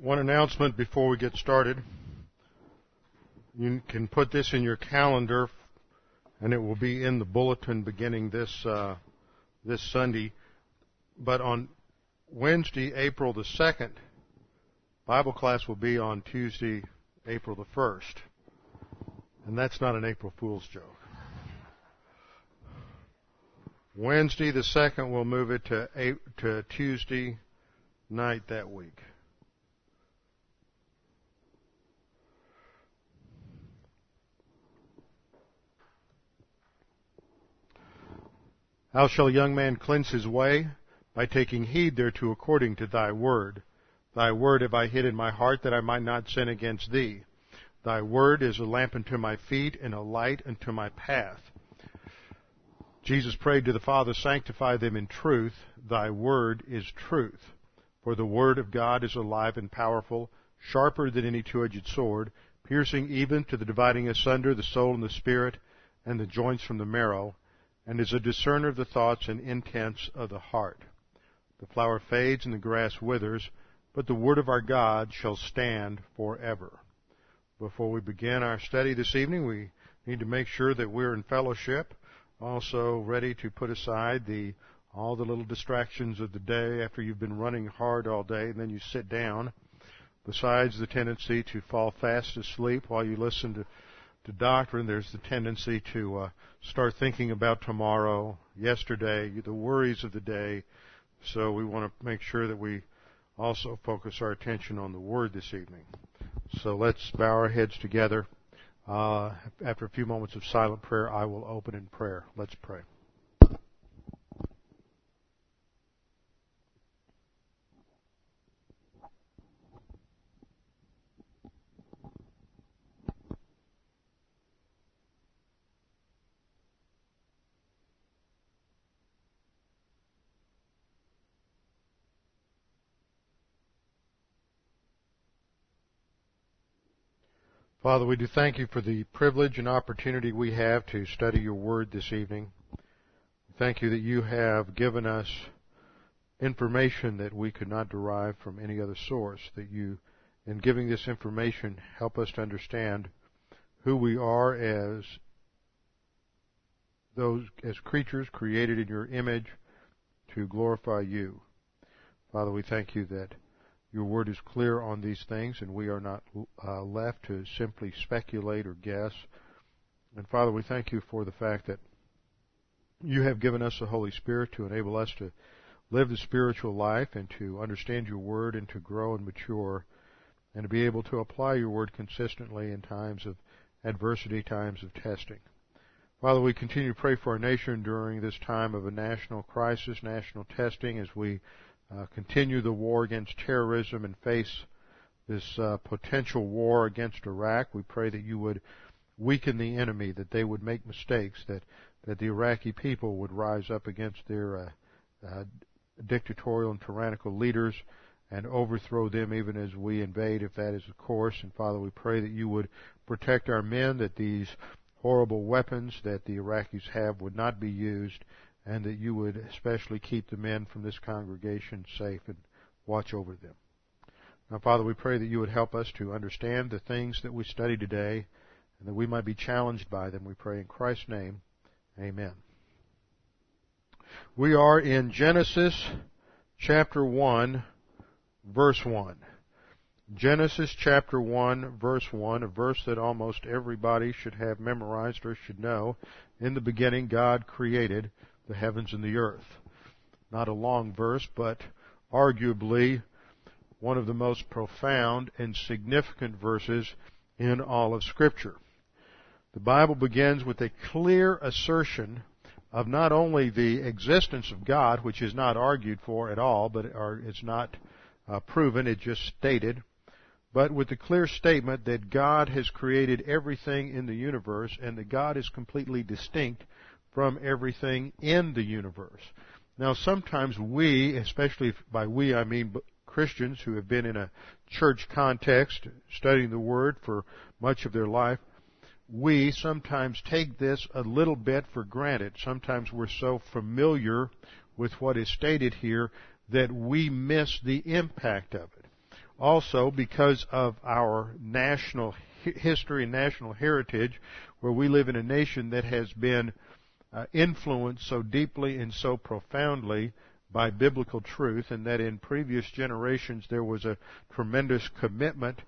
One announcement before we get started. You can put this in your calendar, and it will be in the bulletin beginning this Sunday. But on Wednesday, April the 2nd, Bible class will be on Tuesday, April the 1st. And that's not an April Fool's joke. Wednesday the 2nd, we'll move it to Tuesday night that week. How shall a young man cleanse his way? By taking heed thereto according to thy word. Thy word have I hid in my heart, that I might not sin against thee. Thy word is a lamp unto my feet, and a light unto my path. Jesus prayed to the Father, sanctify them in truth. Thy word is truth. For the word of God is alive and powerful, sharper than any two-edged sword, piercing even to the dividing asunder the soul and the spirit, and the joints from the marrow, and is a discerner of the thoughts and intents of the heart. The flower fades and the grass withers, but the word of our God shall stand forever. Before we begin our study this evening, we need to make sure that we're in fellowship, also ready to put aside all the little distractions of the day after you've been running hard all day, and then you sit down. Besides the tendency to fall fast asleep while you listen to doctrine, there's the tendency to start thinking about tomorrow, yesterday, the worries of the day. So we want to make sure that we also focus our attention on the Word this evening. So let's bow our heads together. After a few moments of silent prayer, I will open in prayer. Let's pray. Father, we do thank you for the privilege and opportunity we have to study your word this evening. Thank you that you have given us information that we could not derive from any other source, that you, in giving this information, help us to understand who we are as creatures created in your image to glorify you. Father, we thank you that your word is clear on these things, and we are not left to simply speculate or guess. And Father, we thank you for the fact that you have given us the Holy Spirit to enable us to live the spiritual life and to understand your word and to grow and mature and to be able to apply your word consistently in times of adversity, times of testing. Father, we continue to pray for our nation during this time of a national crisis, national testing, as we continue the war against terrorism and face this potential war against Iraq. We pray that you would weaken the enemy, that they would make mistakes, that the Iraqi people would rise up against their dictatorial and tyrannical leaders and overthrow them even as we invade, if that is the course. And Father, we pray that you would protect our men, that these horrible weapons that the Iraqis have would not be used, and that you would especially keep the men from this congregation safe and watch over them. Now, Father, we pray that you would help us to understand the things that we study today and that we might be challenged by them. We pray in Christ's name. Amen. We are in Genesis chapter 1, verse 1. Genesis chapter 1, verse 1, a verse that almost everybody should have memorized or should know. In the beginning, God created the heavens and the earth. Not a long verse, but arguably one of the most profound and significant verses in all of Scripture. The Bible begins with a clear assertion of not only the existence of God, which is not argued for at all, but it's not proven, it's just stated, but with the clear statement that God has created everything in the universe and that God is completely distinct from everything in the universe. Now, sometimes we, especially by we I mean Christians who have been in a church context, studying the Word for much of their life, we sometimes take this a little bit for granted. Sometimes we're so familiar with what is stated here that we miss the impact of it. Also, because of our national history and national heritage, where we live in a nation that has been influenced so deeply and so profoundly by biblical truth, and that in previous generations there was a tremendous commitment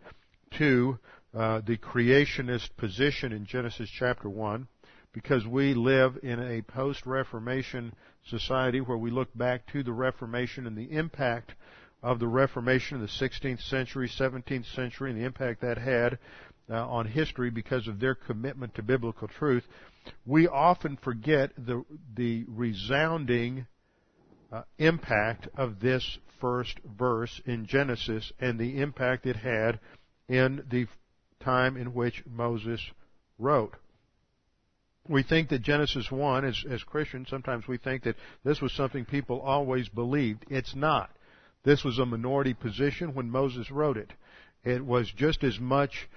to the creationist position in Genesis chapter 1, because we live in a post-Reformation society where we look back to the Reformation and the impact of the Reformation in the 16th century, 17th century, and the impact that had on history because of their commitment to biblical truth. We often forget the resounding impact of this first verse in Genesis and the impact it had in the time in which Moses wrote. We think that Genesis 1, as Christians, sometimes we think that this was something people always believed. It's not. This was a minority position when Moses wrote it. It was just as much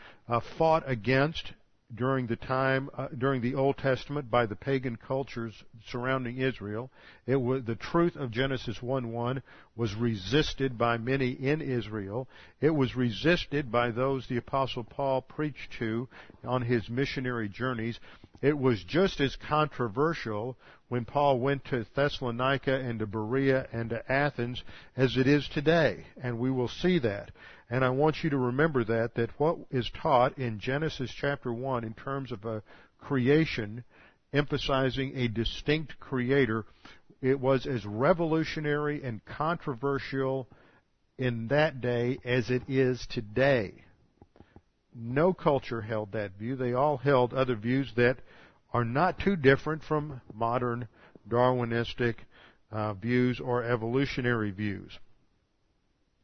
fought against during the time during the Old Testament by the pagan cultures surrounding Israel. It was the truth of Genesis 1:1 was resisted by many in Israel. It was resisted by those the Apostle Paul preached to on his missionary journeys. It was just as controversial when Paul went to Thessalonica and to Berea and to Athens as it is today, and we will see that. And I want you to remember that what is taught in Genesis chapter 1 in terms of a creation, emphasizing a distinct creator, it was as revolutionary and controversial in that day as it is today. No culture held that view. They all held other views that are not too different from modern Darwinistic views or evolutionary views.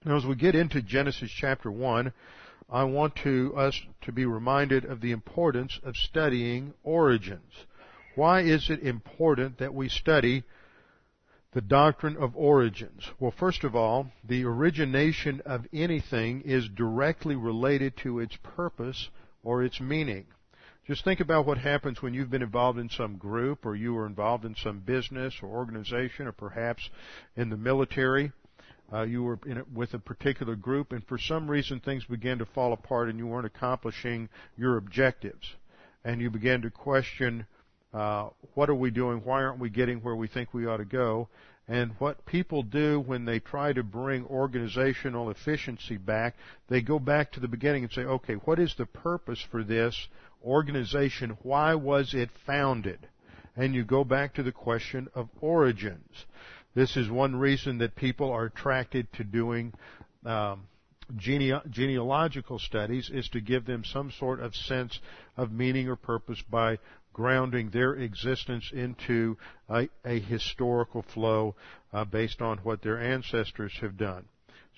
Now, as we get into Genesis chapter 1, I want us to be reminded of the importance of studying origins. Why is it important that we study the doctrine of origins? Well, first of all, the origination of anything is directly related to its purpose or its meaning. Just think about what happens when you've been involved in some group, or you were involved in some business or organization, or perhaps in the military. You were with a particular group, and for some reason things began to fall apart and you weren't accomplishing your objectives. And you began to question, what are we doing? Why aren't we getting where we think we ought to go? And what people do when they try to bring organizational efficiency back, they go back to the beginning and say, okay, what is the purpose for this organization? Why was it founded? And you go back to the question of origins. This is one reason that people are attracted to doing genealogical studies, is to give them some sort of sense of meaning or purpose by grounding their existence into a historical flow based on what their ancestors have done.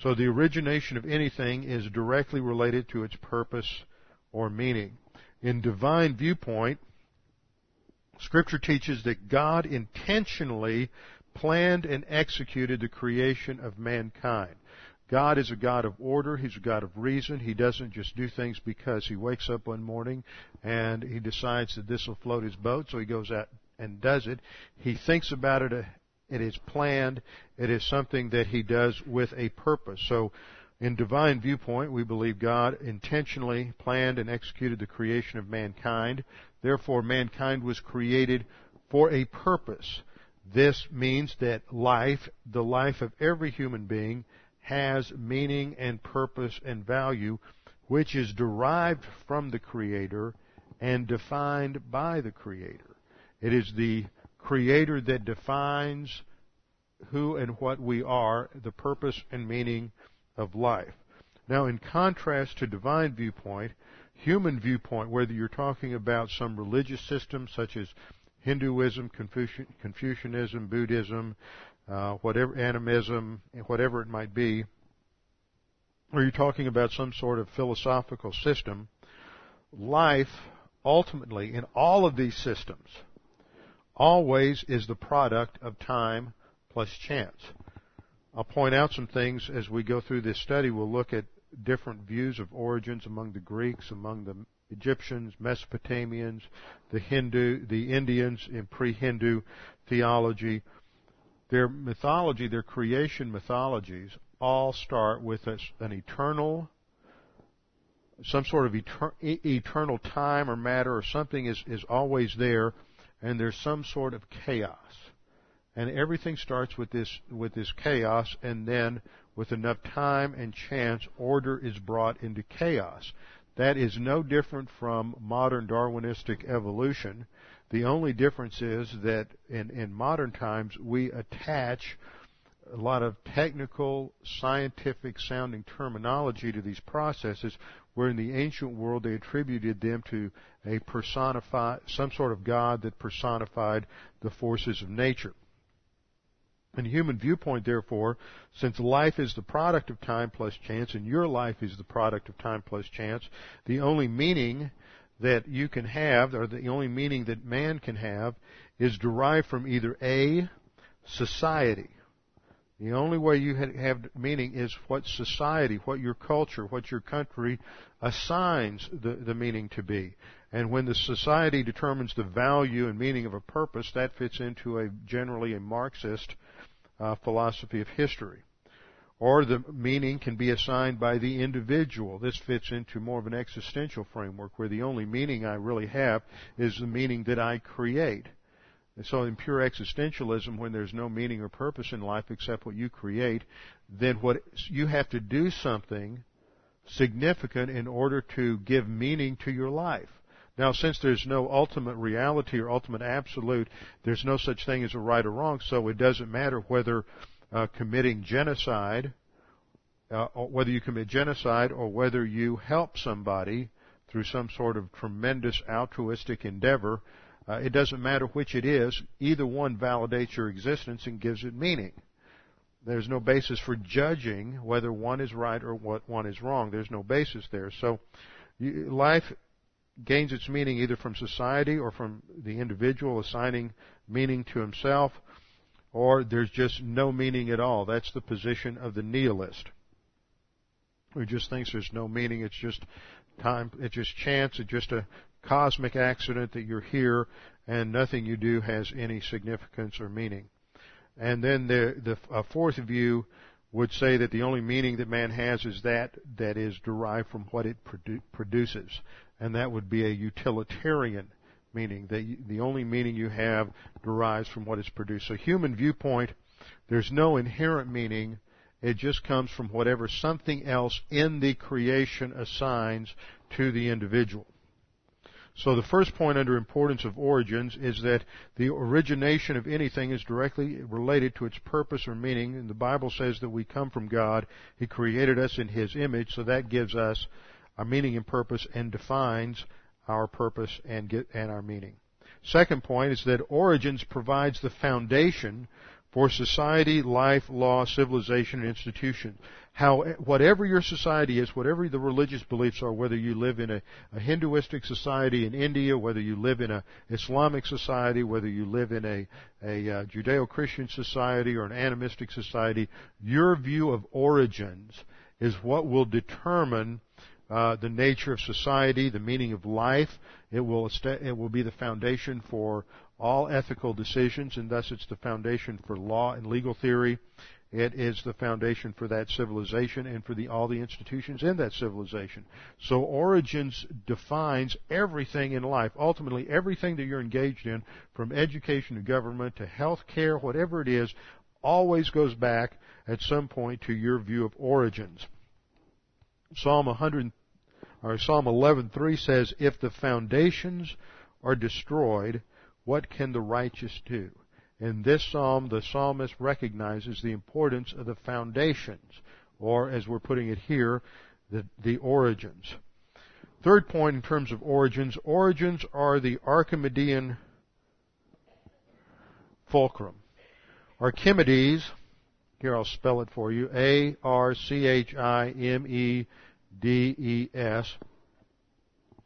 So the origination of anything is directly related to its purpose or meaning. In divine viewpoint, Scripture teaches that God intentionally planned and executed the creation of mankind. God is a God of order. He's a God of reason. He doesn't just do things because he wakes up one morning and he decides that this will float his boat, so he goes out and does it. He thinks about it. It is planned. It is something that he does with a purpose. So in divine viewpoint, we believe God intentionally planned and executed the creation of mankind. Therefore, mankind was created for a purpose. This means that life, the life of every human being, has meaning and purpose and value, which is derived from the Creator and defined by the Creator. It is the Creator that defines who and what we are, the purpose and meaning of life. Now, in contrast to divine viewpoint, human viewpoint, whether you're talking about some religious system such as Hinduism, Confucianism, Buddhism, whatever, animism, whatever it might be, or you're talking about some sort of philosophical system, life ultimately in all of these systems always is the product of time plus chance. I'll point out some things as we go through this study. We'll look at different views of origins among the Greeks, among the Egyptians, Mesopotamians, the Indians in pre-Hindu theology. Their mythology, their creation mythologies, all start with an eternal, some sort of eternal time or matter or something is always there, and there's some sort of chaos. And everything starts with this chaos, and then with enough time and chance, order is brought into chaos. That is no different from modern Darwinistic evolution. The only difference is that in modern times we attach a lot of technical, scientific-sounding terminology to these processes, where in the ancient world they attributed them to some sort of god that personified the forces of nature. In the human viewpoint, therefore, since life is the product of time plus chance, and your life is the product of time plus chance, the only meaning that you can have, or the only meaning that man can have, is derived from either A, society. The only way you have meaning is what society, what your culture, what your country assigns the meaning to be. And when the society determines the value and meaning of a purpose, that fits into generally a Marxist philosophy of history. Or the meaning can be assigned by the individual. This fits into more of an existential framework, where the only meaning I really have is the meaning that I create. And so in pure existentialism, when there's no meaning or purpose in life except what you create, then what you have to do something significant in order to give meaning to your life. Now, since there's no ultimate reality or ultimate absolute, there's no such thing as a right or wrong, so it doesn't matter whether committing genocide, whether you commit genocide or whether you help somebody through some sort of tremendous altruistic endeavor. It doesn't matter which it is. Either one validates your existence and gives it meaning. There's no basis for judging whether one is right or what one is wrong. There's no basis there. So life gains its meaning either from society or from the individual assigning meaning to himself, or there's just no meaning at all. That's the position of the nihilist, who just thinks there's no meaning. It's just time. It's just chance. It's just a cosmic accident that you're here, and nothing you do has any significance or meaning. And then the fourth view would say that the only meaning that man has is that is derived from what it produces, and that would be a utilitarian meaning, that the only meaning you have derives from what is produced. So human viewpoint, there's no inherent meaning. It just comes from whatever something else in the creation assigns to the individual. So the first point under importance of origins is that the origination of anything is directly related to its purpose or meaning. And the Bible says that we come from God. He created us in His image, so that gives us a meaning and purpose and defines our purpose and our meaning. Second point is that origins provides the foundation for society, life, law, civilization, and institution. Whatever your society is, whatever the religious beliefs are, whether you live in a Hinduistic society in India, whether you live in an Islamic society, whether you live in a Judeo-Christian society or an animistic society, your view of origins is what will determine the nature of society, the meaning of life. It will be the foundation for all ethical decisions, and thus it's the foundation for law and legal theory. It is the foundation for that civilization and for all the institutions in that civilization. So origins defines everything in life. Ultimately, everything that you're engaged in, from education to government to health care, whatever it is, always goes back at some point to your view of origins. Psalm 11:3 says, "If the foundations are destroyed, what can the righteous do?" In this psalm, the psalmist recognizes the importance of the foundations, or as we're putting it here, the origins. Third point in terms of origins are the Archimedean fulcrum. Archimedes, here I'll spell it for you, Archimedes,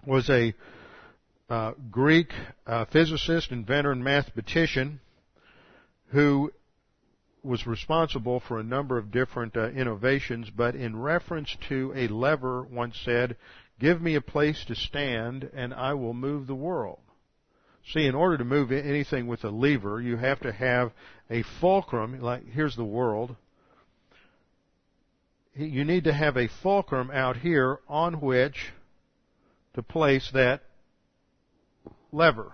was a Greek physicist, inventor, and mathematician who was responsible for a number of different innovations, but in reference to a lever once said, "Give me a place to stand and I will move the world." See, in order to move anything with a lever, you have to have a fulcrum, like here's the world, you need to have a fulcrum out here on which to place that lever.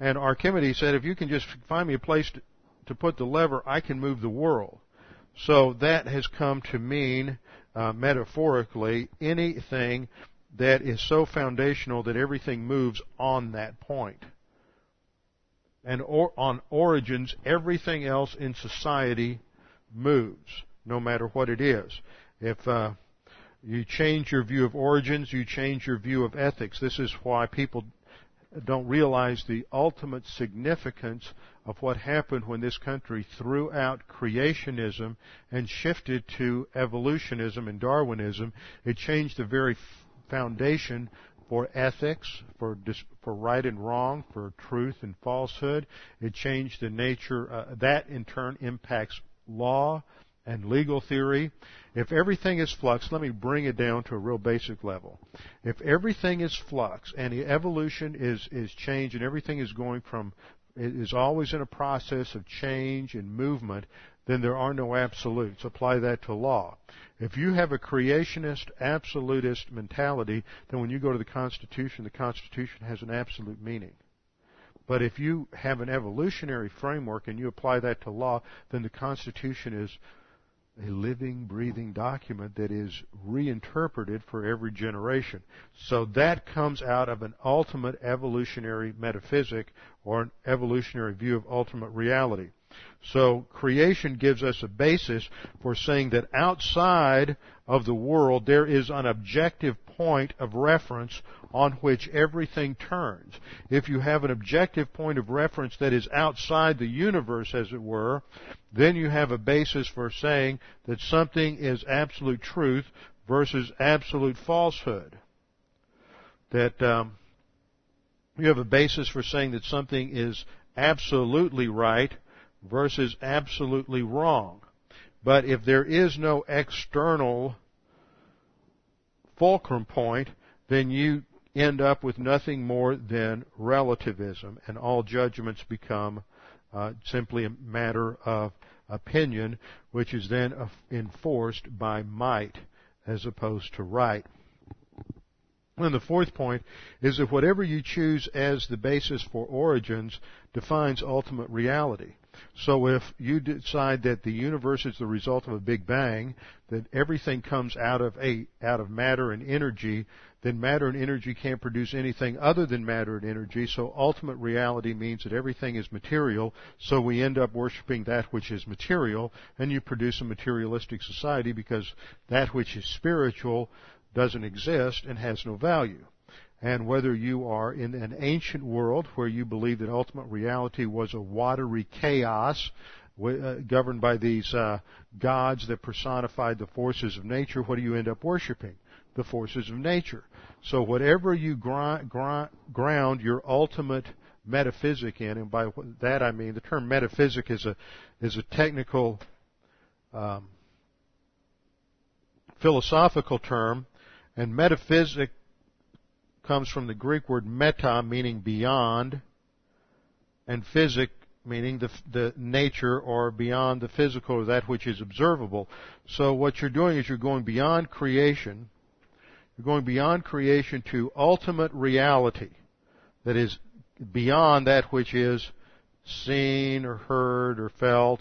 And Archimedes said, if you can just find me a place to put the lever, I can move the world. So that has come to mean, metaphorically, anything that is so foundational that everything moves on that point. And on origins, everything else in society moves, no matter what it is. If you change your view of origins, you change your view of ethics. This is why people don't realize the ultimate significance of what happened when this country threw out creationism and shifted to evolutionism and Darwinism. It changed the very foundation for ethics, for right and wrong, for truth and falsehood. It changed the nature. That, in turn, impacts law and legal theory. If everything is flux, let me bring it down to a real basic level. If everything is flux and evolution is change and everything is going from, is always in a process of change and movement, then there are no absolutes. Apply that to law. If you have a creationist, absolutist mentality, then when you go to the Constitution has an absolute meaning. But if you have an evolutionary framework and you apply that to law, then the Constitution is a living, breathing document that is reinterpreted for every generation. So that comes out of an ultimate evolutionary metaphysic or an evolutionary view of ultimate reality. So creation gives us a basis for saying that outside of the world there is an objective point of reference on which everything turns. If you have an objective point of reference that is outside the universe, as it were, then you have a basis for saying that something is absolute truth versus absolute falsehood. That you have a basis for saying that something is absolutely right versus absolutely wrong. But if there is no external fulcrum point, then you end up with nothing more than relativism, and all judgments become simply a matter of opinion, which is then enforced by might as opposed to right. And the fourth point is that whatever you choose as the basis for origins defines ultimate reality. So if you decide that the universe is the result of a big bang, that everything comes out of matter and energy, then matter and energy can't produce anything other than matter and energy. So ultimate reality means that everything is material. So we end up worshiping that which is material, and you produce a materialistic society because that which is spiritual doesn't exist and has no value. And whether you are in an ancient world where you believe that ultimate reality was a watery chaos governed by these gods that personified the forces of nature, what do you end up worshiping? The forces of nature. So whatever you ground your ultimate metaphysic in, and by that I mean the term metaphysic is a technical philosophical term, and metaphysic comes from the Greek word meta, meaning beyond, and physic, meaning the nature or beyond the physical or that which is observable. So what you're doing is you're going beyond creation. You're going beyond creation to ultimate reality that is beyond that which is seen or heard or felt,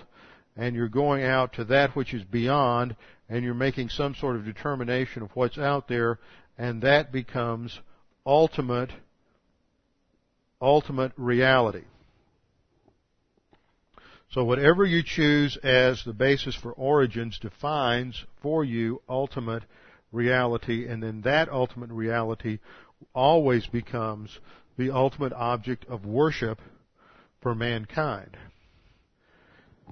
and you're going out to that which is beyond, and you're making some sort of determination of what's out there, and that becomes ultimate reality. So whatever you choose as the basis for origins defines for you ultimate reality, and then that ultimate reality always becomes the ultimate object of worship for mankind.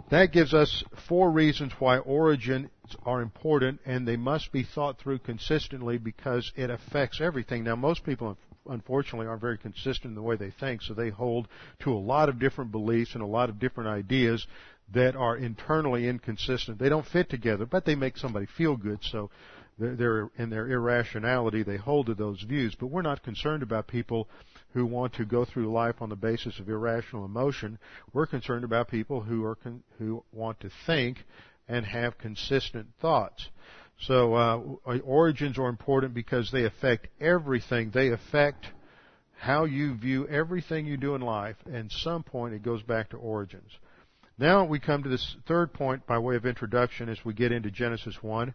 That gives us four reasons why origins are important, and they must be thought through consistently because it affects everything. Now, most people, unfortunately, aren't very consistent in the way they think, so they hold to a lot of different beliefs and a lot of different ideas that are internally inconsistent. They don't fit together, but they make somebody feel good, so they're in their irrationality, they hold to those views. But we're not concerned about people who want to go through life on the basis of irrational emotion. We're concerned about people who want to think and have consistent thoughts. So origins are important because they affect everything. They affect how you view everything you do in life. And at some point, it goes back to origins. Now we come to this third point by way of introduction as we get into Genesis 1,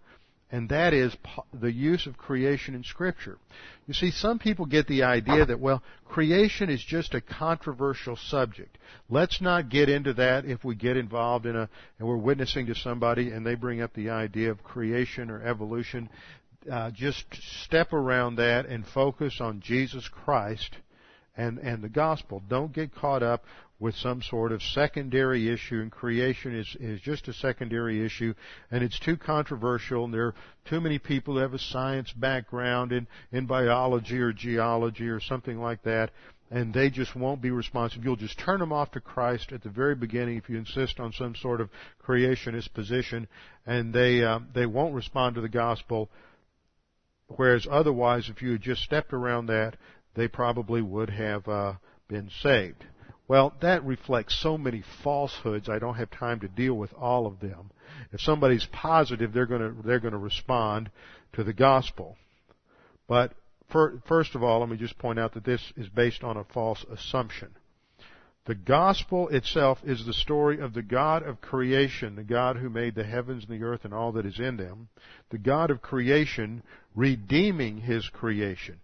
and that is the use of creation in Scripture. You see, some people get the idea that, well, creation is just a controversial subject. Let's not get into that if we get involved in and we're witnessing to somebody and they bring up the idea of creation or evolution. Just step around that and focus on Jesus Christ and the gospel. Don't get caught up with some sort of secondary issue, and creation is just a secondary issue, and it's too controversial, and there are too many people that have a science background in biology or geology or something like that, and they just won't be responsive. You'll just turn them off to Christ at the very beginning if you insist on some sort of creationist position, and they won't respond to the gospel, whereas otherwise, if you had just stepped around that, they probably would have been saved. Well, that reflects so many falsehoods. I don't have time to deal with all of them. If somebody's positive, they're going to respond to the gospel. But first of all, let me just point out that this is based on a false assumption. The gospel itself is the story of the God of creation, the God who made the heavens and the earth and all that is in them, the God of creation redeeming His creation.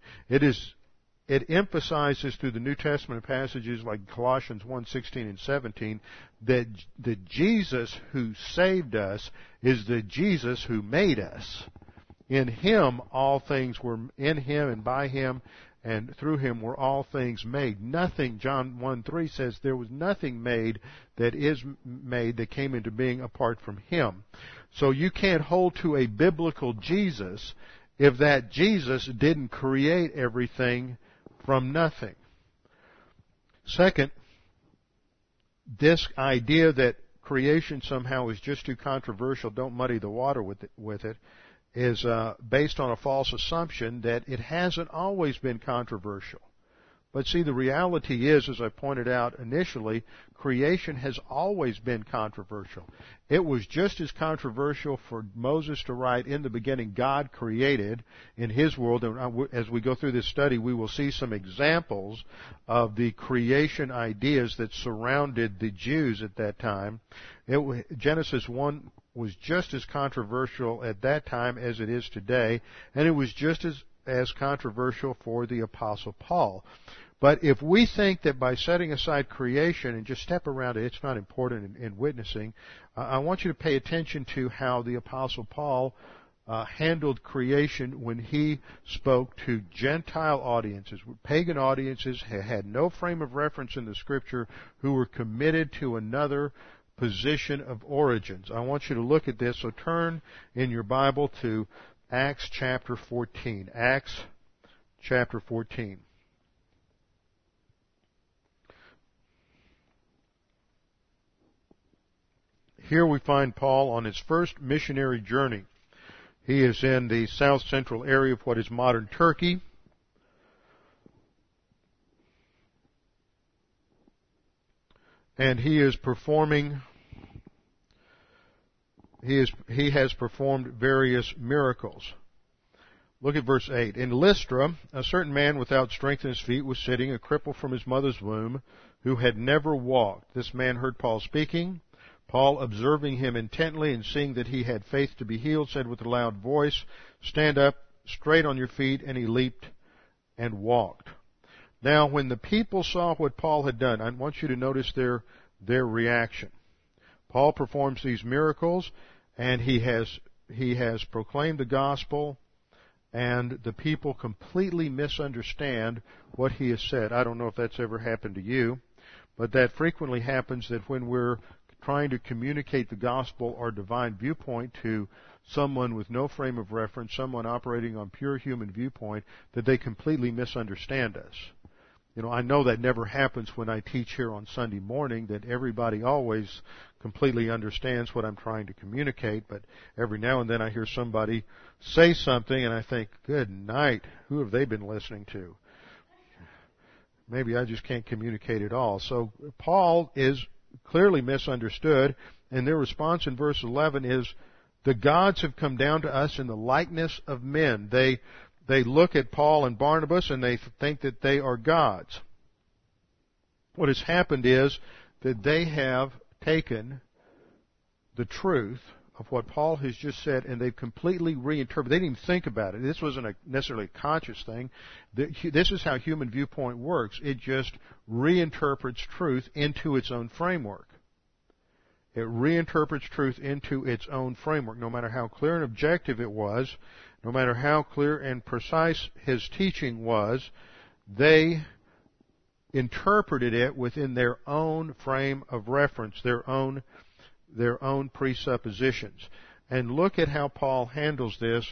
It emphasizes through the New Testament passages like Colossians 1:16 and 17 that the Jesus who saved us is the Jesus who made us. In Him all things were, in Him and by Him and through Him were all things made. Nothing, John 1:3 says, there was nothing made that is made that came into being apart from Him. So you can't hold to a biblical Jesus if that Jesus didn't create everything from nothing. Second, this idea that creation somehow is just too controversial, don't muddy the water with it, is based on a false assumption that it hasn't always been controversial. But see, the reality is, as I pointed out initially, creation has always been controversial. It was just as controversial for Moses to write, in the beginning God created in His world. And as we go through this study, we will see some examples of the creation ideas that surrounded the Jews at that time. Genesis 1 was just as controversial at that time as it is today, and it was just as controversial for the Apostle Paul. But if we think that by setting aside creation and just step around it, it's not important in witnessing, I want you to pay attention to how the Apostle Paul handled creation when he spoke to Gentile audiences. Pagan audiences had no frame of reference in the Scripture, who were committed to another position of origins. I want you to look at this, so turn in your Bible to Acts chapter 14. Acts chapter 14. Here we find Paul on his first missionary journey. He is in the south central area of what is modern Turkey. And he is performing, he has performed various miracles. Look at verse 8. In Lystra, a certain man without strength in his feet was sitting, a cripple from his mother's womb, who had never walked. This man heard Paul speaking. Paul, observing him intently and seeing that he had faith to be healed, said with a loud voice, "Stand up straight on your feet," and he leaped and walked. Now, when the people saw what Paul had done, I want you to notice their reaction. Paul performs these miracles, and he has proclaimed the gospel, and the people completely misunderstand what he has said. I don't know if that's ever happened to you, but that frequently happens, that when we're trying to communicate the gospel or divine viewpoint to someone with no frame of reference, someone operating on pure human viewpoint, that they completely misunderstand us. You know, I know that never happens when I teach here on Sunday morning, that everybody always completely understands what I'm trying to communicate, but every now and then I hear somebody say something and I think, good night, who have they been listening to? Maybe I just can't communicate at all. So Paul is clearly misunderstood, and their response in verse 11 is The gods have come down to us in the likeness of men. They look at Paul and Barnabas and they think that they are gods. What has happened is that they have taken the truth of what Paul has just said, and they've completely reinterpreted. They didn't even think about it. This wasn't necessarily a conscious thing. This is how human viewpoint works. It just reinterprets truth into its own framework. It reinterprets truth into its own framework, no matter how clear and objective it was, no matter how clear and precise his teaching was, they interpreted it within their own frame of reference, their own presuppositions. And look at how Paul handles this.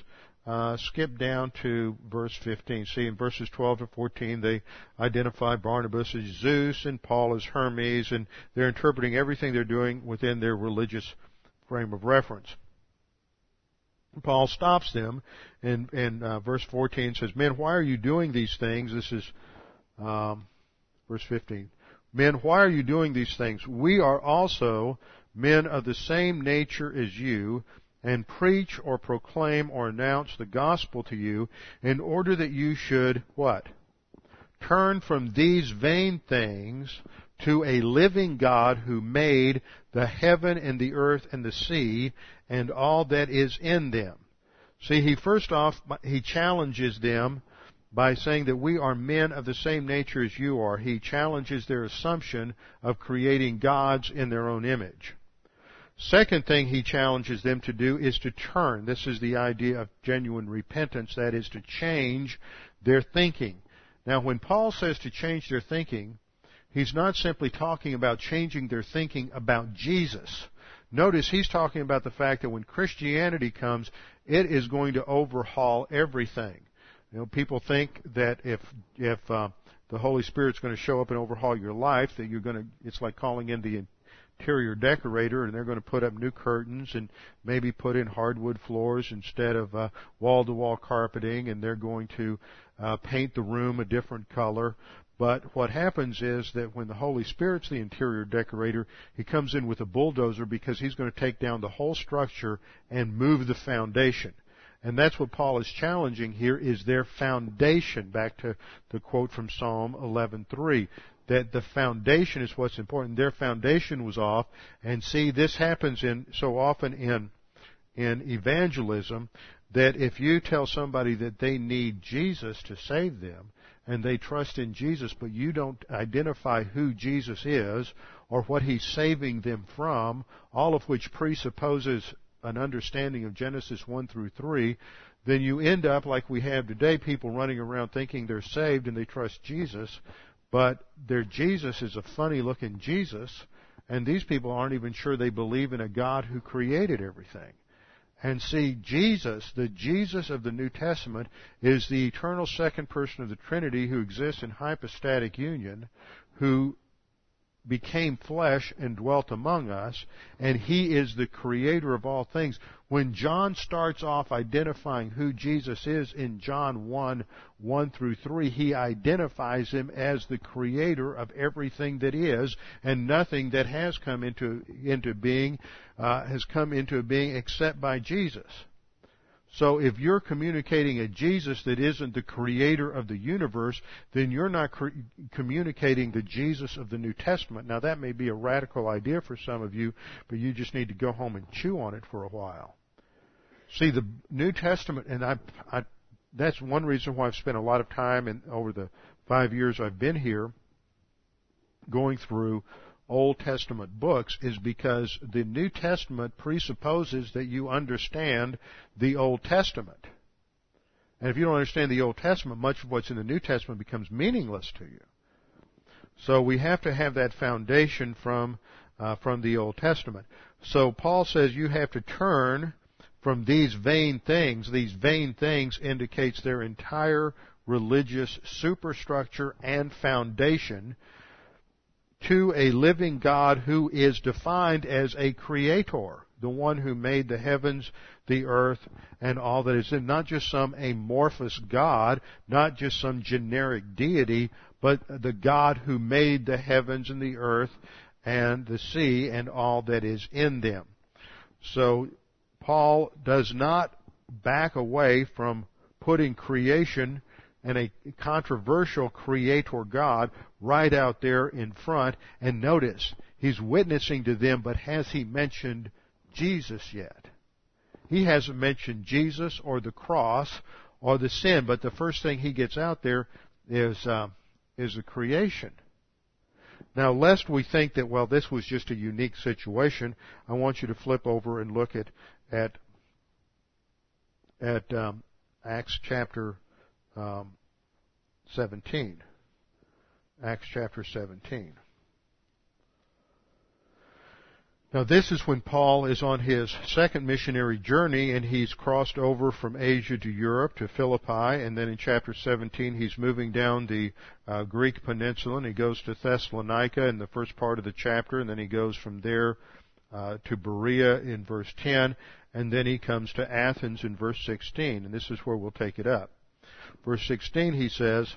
Skip down to verse 15. See, in verses 12 to 14, they identify Barnabas as Zeus and Paul as Hermes, and they're interpreting everything they're doing within their religious frame of reference. Paul stops them, and verse 14 says, "Men, why are you doing these things?" This is verse 15. "Men, why are you doing these things? We are also men of the same nature as you, and preach or proclaim or announce the gospel to you, in order that you should," what? "Turn from these vain things to a living God, who made the heaven and the earth and the sea and all that is in them." See, he first off, he challenges them by saying that we are men of the same nature as you are. He challenges their assumption of creating gods in their own image. Second thing he challenges them to do is to turn. This is the idea of genuine repentance, that is to change their thinking. Now, when Paul says to change their thinking, he's not simply talking about changing their thinking about Jesus. Notice he's talking about the fact that when Christianity comes, it is going to overhaul everything. You know, people think that if the Holy Spirit's going to show up and overhaul your life, that you're going to, it's like calling in the interior decorator, and they're going to put up new curtains and maybe put in hardwood floors instead of wall-to-wall carpeting, and they're going to paint the room a different color. But what happens is that when the Holy Spirit's the interior decorator, he comes in with a bulldozer, because he's going to take down the whole structure and move the foundation. And that's what Paul is challenging here, is their foundation, back to the quote from Psalm 11:3. That the foundation is what's important. Their foundation was off. And see, this happens so often in evangelism, that if you tell somebody that they need Jesus to save them, and they trust in Jesus, but you don't identify who Jesus is or what he's saving them from, all of which presupposes an understanding of Genesis 1 through 3, then you end up like we have today, people running around thinking they're saved and they trust Jesus, but their Jesus is a funny-looking Jesus, and these people aren't even sure they believe in a God who created everything. And see, Jesus, the Jesus of the New Testament, is the eternal second person of the Trinity, who exists in hypostatic union, who became flesh and dwelt among us, and he is the creator of all things. When John starts off identifying who Jesus is in John 1:1 through 3, he identifies him as the creator of everything that is, and nothing that has come into being has come into being except by Jesus. So if you're communicating a Jesus that isn't the creator of the universe, then you're not communicating the Jesus of the New Testament. Now, that may be a radical idea for some of you, but you just need to go home and chew on it for a while. See, the New Testament, and I that's one reason why I've spent a lot of time, and over the 5 years I've been here, going through Old Testament books, is because the New Testament presupposes that you understand the Old Testament. And if you don't understand the Old Testament, much of what's in the New Testament becomes meaningless to you. So we have to have that foundation from the Old Testament. So Paul says you have to turn from these vain things. These vain things indicates their entire religious superstructure and foundation, to a living God who is defined as a creator, the one who made the heavens, the earth, and all that is in, not just some amorphous God, not just some generic deity, but the God who made the heavens and the earth and the sea and all that is in them. So Paul does not back away from putting creation and a controversial creator God right out there in front. And notice, he's witnessing to them, but has he mentioned Jesus yet? He hasn't mentioned Jesus or the cross or the sin, but the first thing he gets out there is the creation. Now, lest we think that, well, this was just a unique situation, I want you to flip over and look at Acts chapter 17. Acts chapter 17. Now, this is when Paul is on his second missionary journey, and he's crossed over from Asia to Europe to Philippi, and then in chapter 17 he's moving down the Greek peninsula, and he goes to Thessalonica in the first part of the chapter, and then he goes from there to Berea in verse 10, and then he comes to Athens in verse 16, and this is where we'll take it up. Verse 16, he says,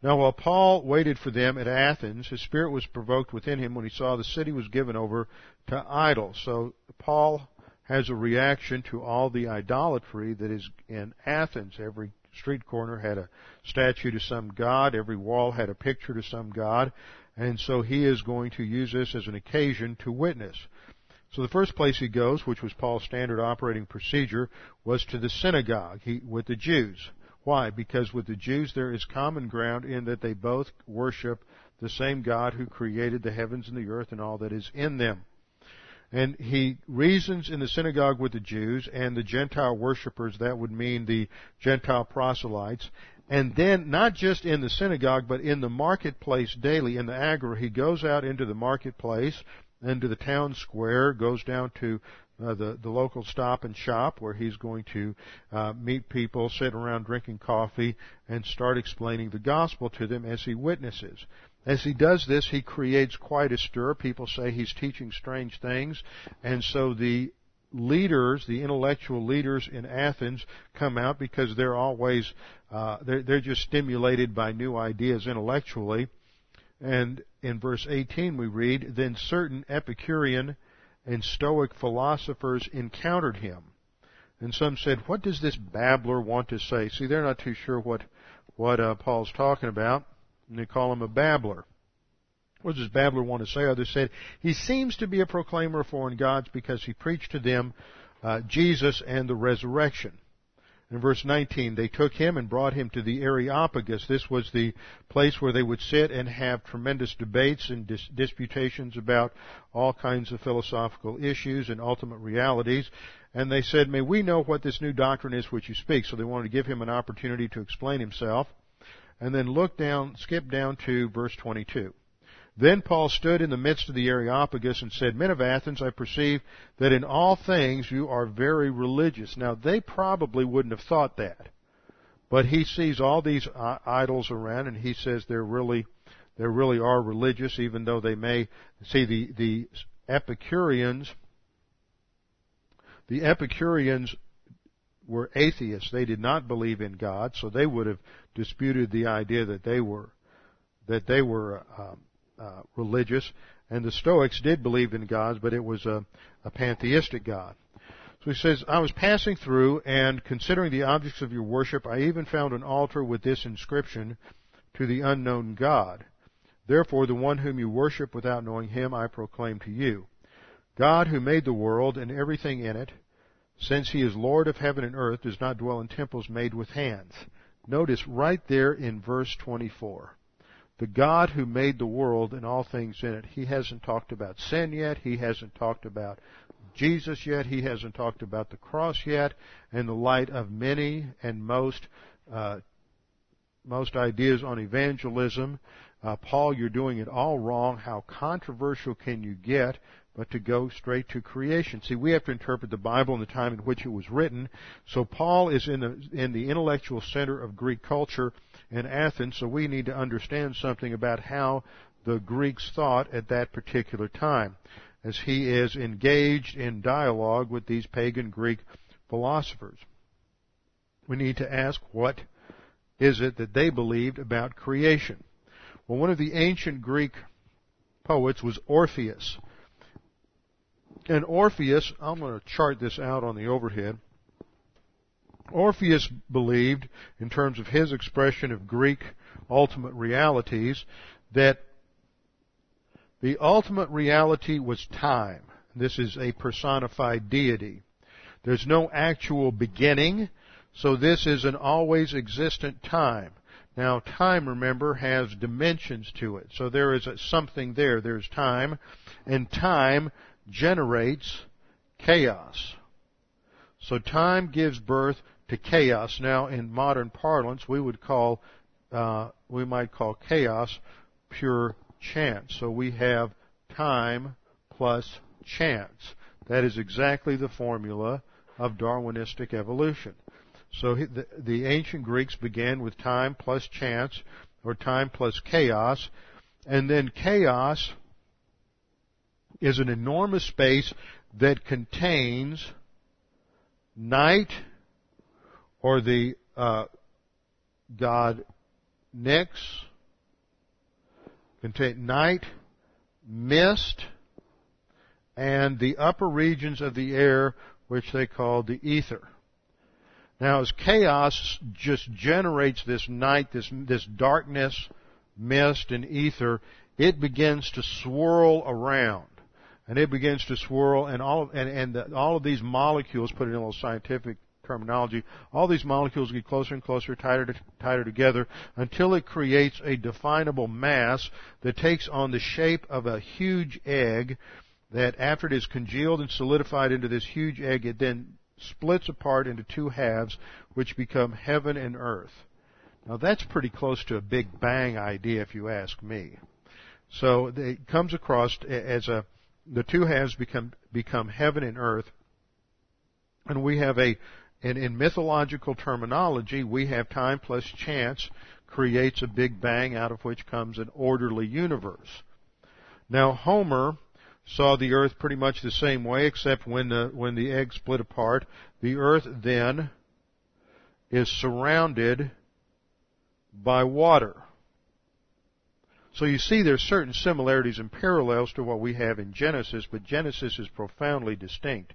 "Now while Paul waited for them at Athens, his spirit was provoked within him when he saw the city was given over to idols." So Paul has a reaction to all the idolatry that is in Athens. Every street corner had a statue to some god. Every wall had a picture to some god. And so he is going to use this as an occasion to witness. So the first place he goes, which was Paul's standard operating procedure, was to the synagogue with the Jews. Why? Because with the Jews there is common ground in that they both worship the same God who created the heavens and the earth and all that is in them. And he reasons in the synagogue with the Jews and the Gentile worshipers, that would mean the Gentile proselytes. And then, not just in the synagogue, but in the marketplace daily, in the agora, he goes out into the marketplace, into the town square, goes down to the local stop and shop where he's going to meet people, sit around drinking coffee, and start explaining the gospel to them as he witnesses. As he does this, he creates quite a stir. People say he's teaching strange things, and so the leaders, the intellectual leaders in Athens, come out because they're always they're just stimulated by new ideas intellectually. And in verse 18 we read, "Then certain Epicurean and Stoic philosophers encountered him. And some said, 'What does this babbler want to say?'" See, they're not too sure what Paul's talking about, and they call him a babbler. "What does this babbler want to say?" Others said, "He seems to be a proclaimer of foreign gods, because he preached to them Jesus and the resurrection." In verse 19, "They took him and brought him to the Areopagus." This was the place where they would sit and have tremendous debates and disputations about all kinds of philosophical issues and ultimate realities. And they said, "May we know what this new doctrine is which you speak?" So they wanted to give him an opportunity to explain himself. And then skip down to verse 22. "Then Paul stood in the midst of the Areopagus and said, 'Men of Athens, I perceive that in all things you are very religious.'" Now, they probably wouldn't have thought that. But he sees all these idols around, and he says they really are religious, even though they may see the Epicureans. The Epicureans were atheists. They did not believe in God, so they would have disputed the idea that they were religious, and the Stoics did believe in gods, but it was a pantheistic god. So he says, "I was passing through and considering the objects of your worship, I even found an altar with this inscription, 'To the unknown God.' Therefore, the one whom you worship without knowing him, I proclaim to you. God, who made the world and everything in it, since he is Lord of heaven and earth, does not dwell in temples made with hands." Notice right there in verse 24. The God who made the world and all things in it. He hasn't talked about sin yet. He hasn't talked about Jesus yet. He hasn't talked about the cross yet. In the light of many and most ideas on evangelism, Paul, you're doing it all wrong. How controversial can you get? But to go straight to creation. See, we have to interpret the Bible in the time in which it was written. So Paul is in the intellectual center of Greek culture in Athens, so we need to understand something about how the Greeks thought at that particular time, as he is engaged in dialogue with these pagan Greek philosophers. We need to ask, what is it that they believed about creation? Well, one of the ancient Greek poets was Orpheus. And Orpheus, I'm going to chart this out on the overhead. Orpheus believed, in terms of his expression of Greek ultimate realities, that the ultimate reality was time. This is a personified deity. There's no actual beginning, so this is an always existent time. Now, time, remember, has dimensions to it. So there is something there. There's time, and time generates chaos. So time gives birth to chaos. Now, in modern parlance, we might call chaos pure chance. So we have time plus chance. That is exactly the formula of Darwinistic evolution. So the ancient Greeks began with time plus chance, or time plus chaos, and then chaos is an enormous space that contains night, or the god Nyx, contain night, mist, and the upper regions of the air, which they call the ether. Now, as chaos just generates this night, this darkness, mist, and ether, it begins to swirl around. And it begins to swirl, and all of these molecules, put in a little scientific terminology, all these molecules get closer and closer, tighter together, until it creates a definable mass that takes on the shape of a huge egg, that after it is congealed and solidified into this huge egg, it then splits apart into two halves, which become heaven and earth. Now, that's pretty close to a Big Bang idea, if you ask me. So it comes across as the two halves become heaven and earth, and we have in mythological terminology, we have time plus chance creates a Big Bang out of which comes an orderly universe. Now, Homer saw the earth pretty much the same way, except when the egg split apart, the earth then is surrounded by water. So you see there's certain similarities and parallels to what we have in Genesis, but Genesis is profoundly distinct.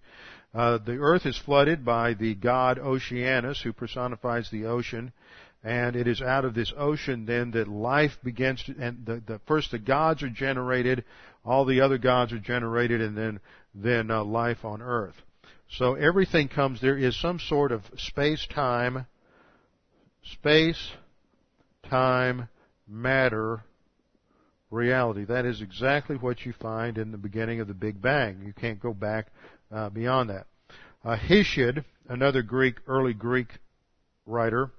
The earth is flooded by the god Oceanus, who personifies the ocean, and it is out of this ocean then that life begins to, and first the gods are generated, all the other gods are generated, and then life on earth. So everything comes, there is some sort of space, time, matter, reality. That is exactly what you find in the beginning of the Big Bang. You can't go back beyond that. Hesiod, another early Greek writer,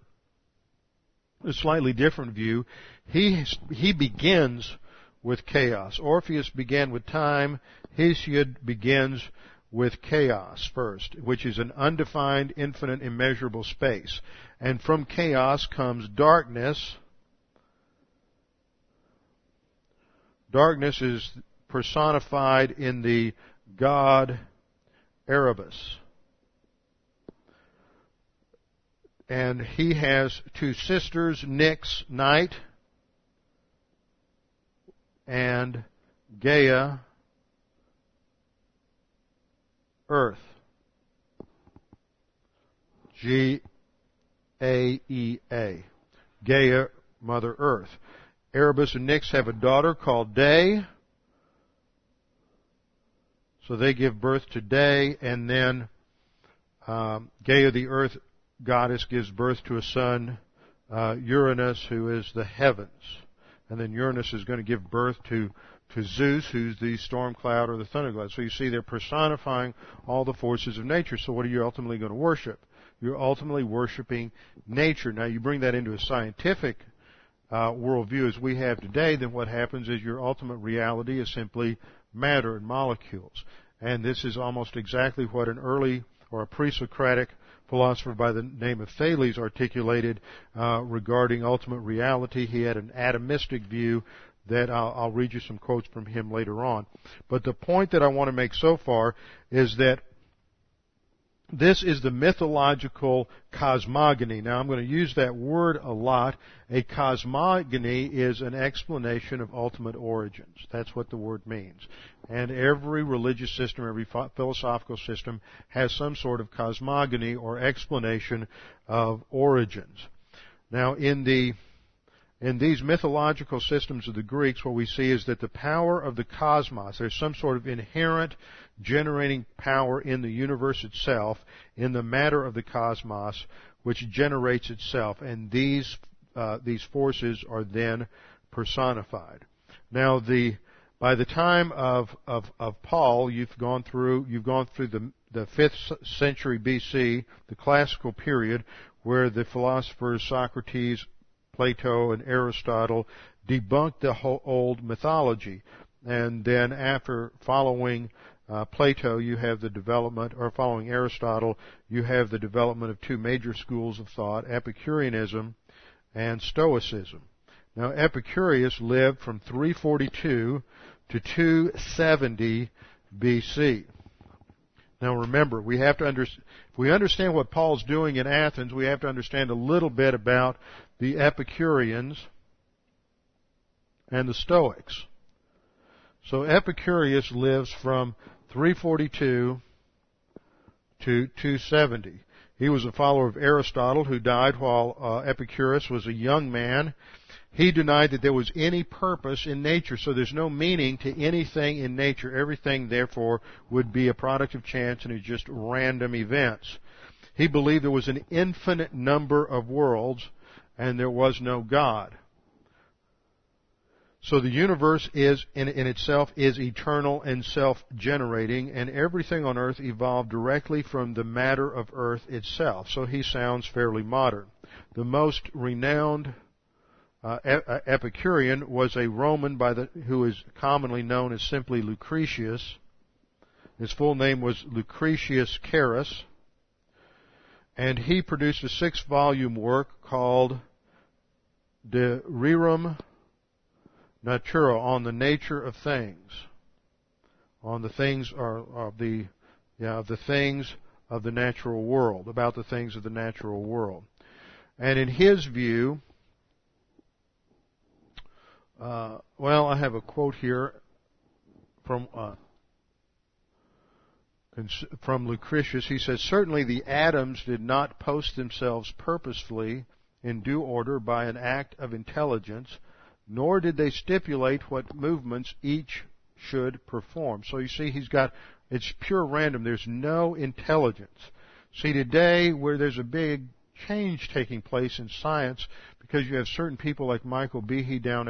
a slightly different view. He begins with chaos. Orpheus began with time. Hesiod begins with chaos first, which is an undefined, infinite, immeasurable space. And from chaos comes darkness. Darkness is personified in the god Erebus. And he has two sisters, Nyx, night, and Gaia, earth. G-A-E-A. Gaia, Mother Earth. Erebus and Nyx have a daughter called Day, so they give birth to Day, and then Gaia, the earth goddess, gives birth to a son, Uranus, who is the heavens. And then Uranus is going to give birth to Zeus, who's the storm cloud or the thunder god. So you see they're personifying all the forces of nature. So what are you ultimately going to worship? You're ultimately worshiping nature. Now, you bring that into a scientific worldview as we have today, then what happens is your ultimate reality is simply matter and molecules. And this is almost exactly what an early or a pre-Socratic philosopher by the name of Thales articulated regarding ultimate reality. He had an atomistic view that I'll read you some quotes from him later on. But the point that I want to make so far is that This is the mythological cosmogony. Now, I'm going to use that word a lot. A cosmogony is an explanation of ultimate origins. That's what the word means. And every religious system, every philosophical system has some sort of cosmogony or explanation of origins. Now, in these mythological systems of the Greeks, what we see is that the power of the cosmos, there's some sort of inherent generating power in the universe itself, in the matter of the cosmos, which generates itself. And these forces are then personified. Now, by the time of Paul, you've gone through the 5th century BC, the classical period, where the philosophers Socrates, Plato and Aristotle debunked the whole old mythology. And then after following Plato, you have the development, or following Aristotle, you have the development of two major schools of thought, Epicureanism and Stoicism. Now, Epicurus lived from 342 to 270 BC. Now remember, we have to if we understand what Paul's doing in Athens, we have to understand a little bit about the Epicureans and the Stoics. So Epicurus lives from 342 to 270. He was a follower of Aristotle, who died while Epicurus was a young man. He denied that there was any purpose in nature, so there's no meaning to anything in nature. Everything, therefore, would be a product of chance and is just random events. He believed there was an infinite number of worlds, and there was no God. So the universe is, in itself, is eternal and self-generating, and everything on earth evolved directly from the matter of earth itself. So he sounds fairly modern. The most renowned Epicurean was a Roman who is commonly known as simply Lucretius. His full name was Lucretius Carus, and he produced a 6-volume work called De Rerum Natura, on the nature of things, on the things about the things of the natural world. And in his view, I have a quote here from Lucretius. He says, "Certainly the atoms did not post themselves purposefully in due order by an act of intelligence, nor did they stipulate what movements each should perform." So you see, it's pure random. There's no intelligence. See, today, where there's a big change taking place in science, because you have certain people like Michael Behe down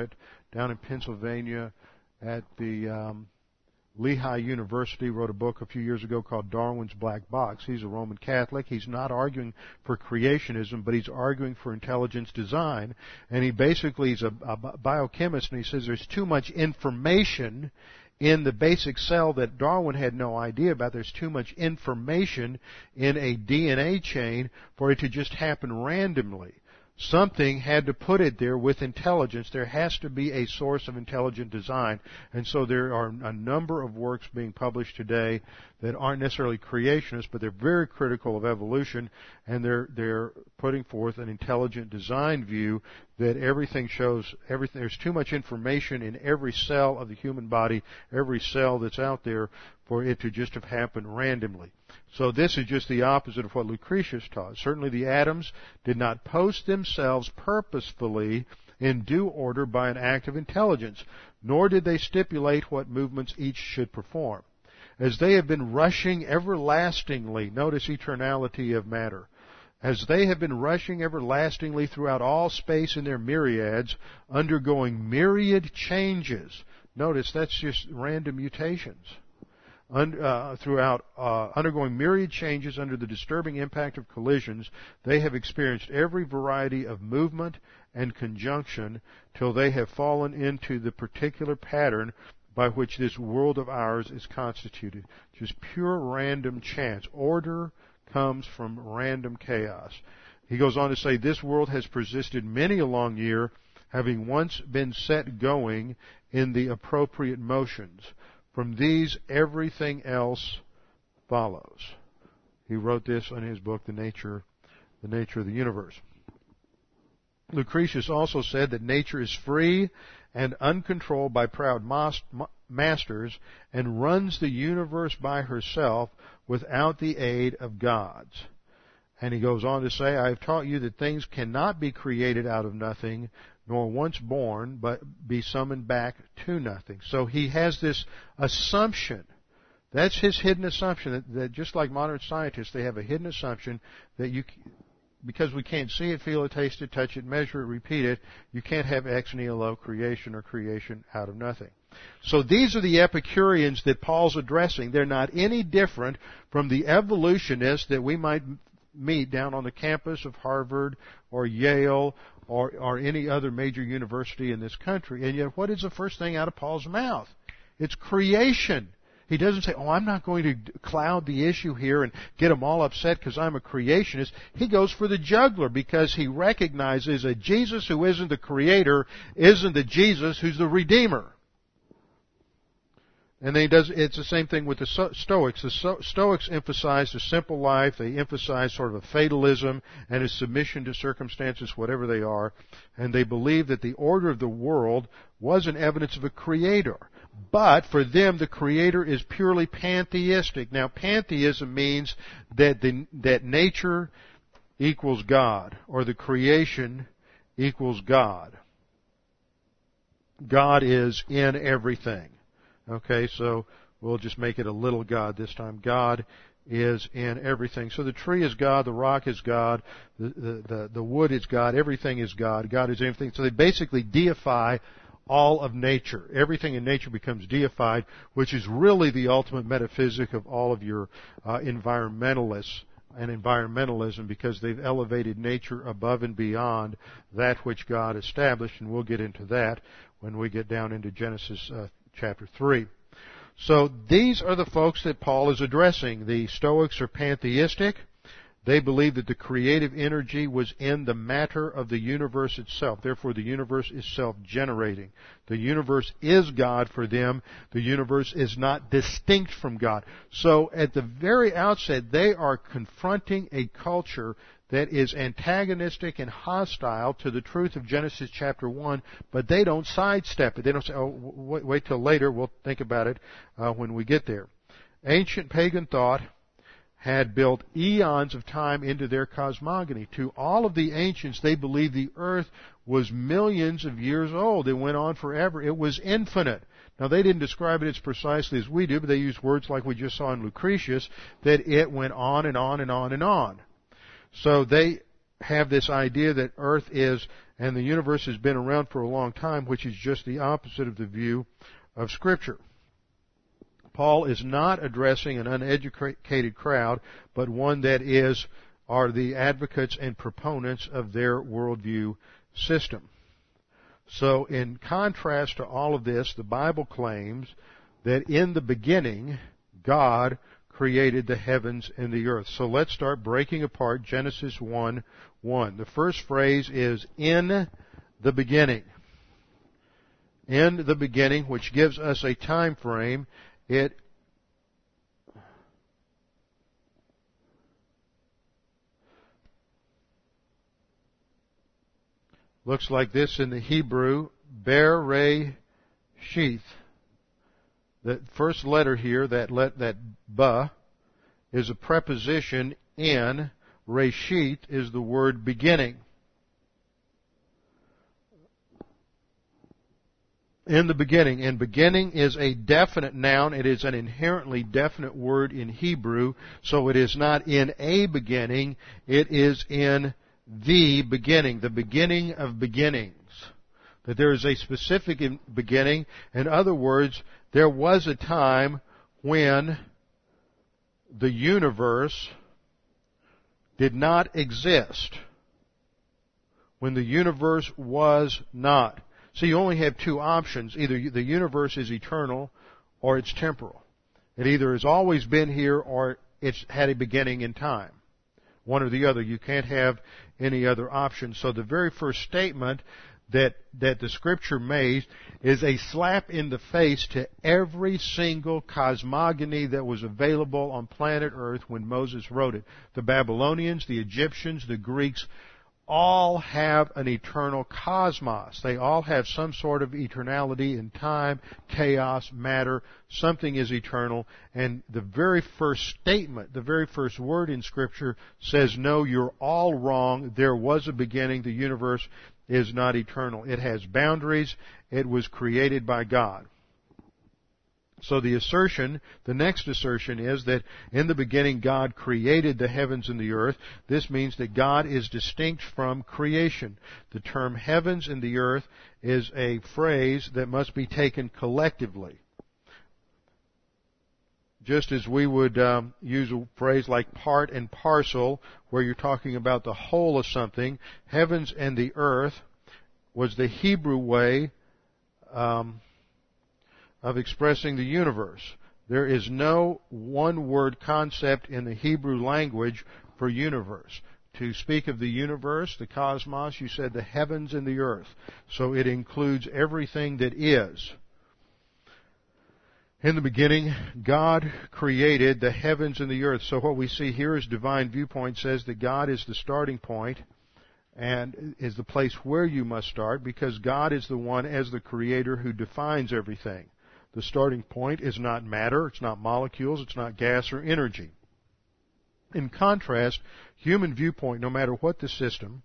in Pennsylvania at the Lehigh University, wrote a book a few years ago called Darwin's Black Box. He's a Roman Catholic. He's not arguing for creationism, but he's arguing for intelligence design. And he basically is a biochemist, and he says there's too much information in the basic cell that Darwin had no idea about. There's too much information in a DNA chain for it to just happen randomly. Something had to put it there with intelligence. There has to be a source of intelligent design. And so there are a number of works being published today that aren't necessarily creationist, but they're very critical of evolution, and they're putting forth an intelligent design view that everything shows everything. There's too much information in every cell of the human body, every cell that's out there, for it to just have happened randomly. So this is just the opposite of what Lucretius taught. Certainly the atoms did not post themselves purposefully in due order by an act of intelligence, nor did they stipulate what movements each should perform. As they have been rushing everlastingly, notice eternality of matter, as they have been rushing everlastingly throughout all space in their myriads, undergoing myriad changes. Notice that's just random mutations. Undergoing myriad changes under the disturbing impact of collisions, they have experienced every variety of movement and conjunction till they have fallen into the particular pattern by which this world of ours is constituted. Just pure random chance. Order comes from random chaos. He goes on to say, "This world has persisted many a long year, having once been set going in the appropriate motions. From these, everything else follows." He wrote this in his book, The Nature of the Universe. Lucretius also said that nature is free and uncontrolled by proud masters and runs the universe by herself without the aid of gods. And he goes on to say, I have taught you that things cannot be created out of nothing, nor once born, but be summoned back to nothing. So he has this assumption. That's his hidden assumption, that just like modern scientists, they have a hidden assumption that you, because we can't see it, feel it, taste it, touch it, measure it, repeat it, you can't have ex nihilo creation or creation out of nothing. So these are the Epicureans that Paul's addressing. They're not any different from the evolutionists that we might meet down on the campus of Harvard or Yale or any other major university in this country. And yet, what is the first thing out of Paul's mouth? It's creation. He doesn't say, I'm not going to cloud the issue here and get them all upset because I'm a creationist. He goes for the jugular because he recognizes a Jesus who isn't the creator isn't the Jesus who's the redeemer. And then it's the same thing with the Stoics. The Stoics emphasize the simple life. They emphasize sort of a fatalism and a submission to circumstances, whatever they are. And they believe that the order of the world was an evidence of a creator. But for them, the creator is purely pantheistic. Now, pantheism means that that nature equals God, or the creation equals God. God is in everything. Okay, so we'll just make it a little God this time. God is in everything. So the tree is God, the rock is God, the wood is God, everything is God, God is everything. So they basically deify all of nature. Everything in nature becomes deified, which is really the ultimate metaphysic of all of your environmentalists and environmentalism, because they've elevated nature above and beyond that which God established, and we'll get into that when we get down into Genesis chapter 3. So these are the folks that Paul is addressing. The Stoics are pantheistic. They believe that the creative energy was in the matter of the universe itself. Therefore, the universe is self-generating. The universe is God for them. The universe is not distinct from God. So at the very outset, they are confronting a culture that is antagonistic and hostile to the truth of Genesis chapter 1, but they don't sidestep it. They don't say, wait till later, we'll think about it when we get there. Ancient pagan thought had built eons of time into their cosmogony. To all of the ancients, they believed the earth was millions of years old. It went on forever. It was infinite. Now, they didn't describe it as precisely as we do, but they used words like we just saw in Lucretius, that it went on and on and on and on. So they have this idea that Earth is, and the universe has been around for a long time, which is just the opposite of the view of Scripture. Paul is not addressing an uneducated crowd, but one that are the advocates and proponents of their worldview system. So in contrast to all of this, the Bible claims that in the beginning, God created the heavens and the earth. So let's start breaking apart Genesis 1:1. The first phrase is in the beginning. In the beginning, which gives us a time frame. It looks like this in the Hebrew, Bereshith. The first letter here, that ba, is a preposition in. Reshit is the word beginning. In the beginning. And beginning is a definite noun. It is an inherently definite word in Hebrew. So it is not in a beginning. It is in the beginning. The beginning of beginnings. That there is a specific beginning. In other words, there was a time when the universe did not exist, when the universe was not. So you only have two options. Either the universe is eternal or it's temporal. It either has always been here or it's had a beginning in time. One or the other. You can't have any other option. So the very first statement that the Scripture made is a slap in the face to every single cosmogony that was available on planet Earth when Moses wrote it. The Babylonians, the Egyptians, the Greeks, all have an eternal cosmos. They all have some sort of eternality in time, chaos, matter. Something is eternal. And the very first statement, the very first word in Scripture says, no, you're all wrong. There was a beginning. The universe is not eternal. It has boundaries. It was created by God. So the next assertion is that in the beginning God created the heavens and the earth. This means that God is distinct from creation. The term heavens and the earth is a phrase that must be taken collectively. Just as we would use a phrase like part and parcel, where you're talking about the whole of something, heavens and the earth was the Hebrew way of expressing the universe. There is no one-word concept in the Hebrew language for universe. To speak of the universe, the cosmos, you said the heavens and the earth. So it includes everything that is. In the beginning, God created the heavens and the earth. So what we see here is divine viewpoint says that God is the starting point and is the place where you must start, because God is the one, as the creator, who defines everything. The starting point is not matter, it's not molecules, it's not gas or energy. In contrast, human viewpoint, no matter what the system,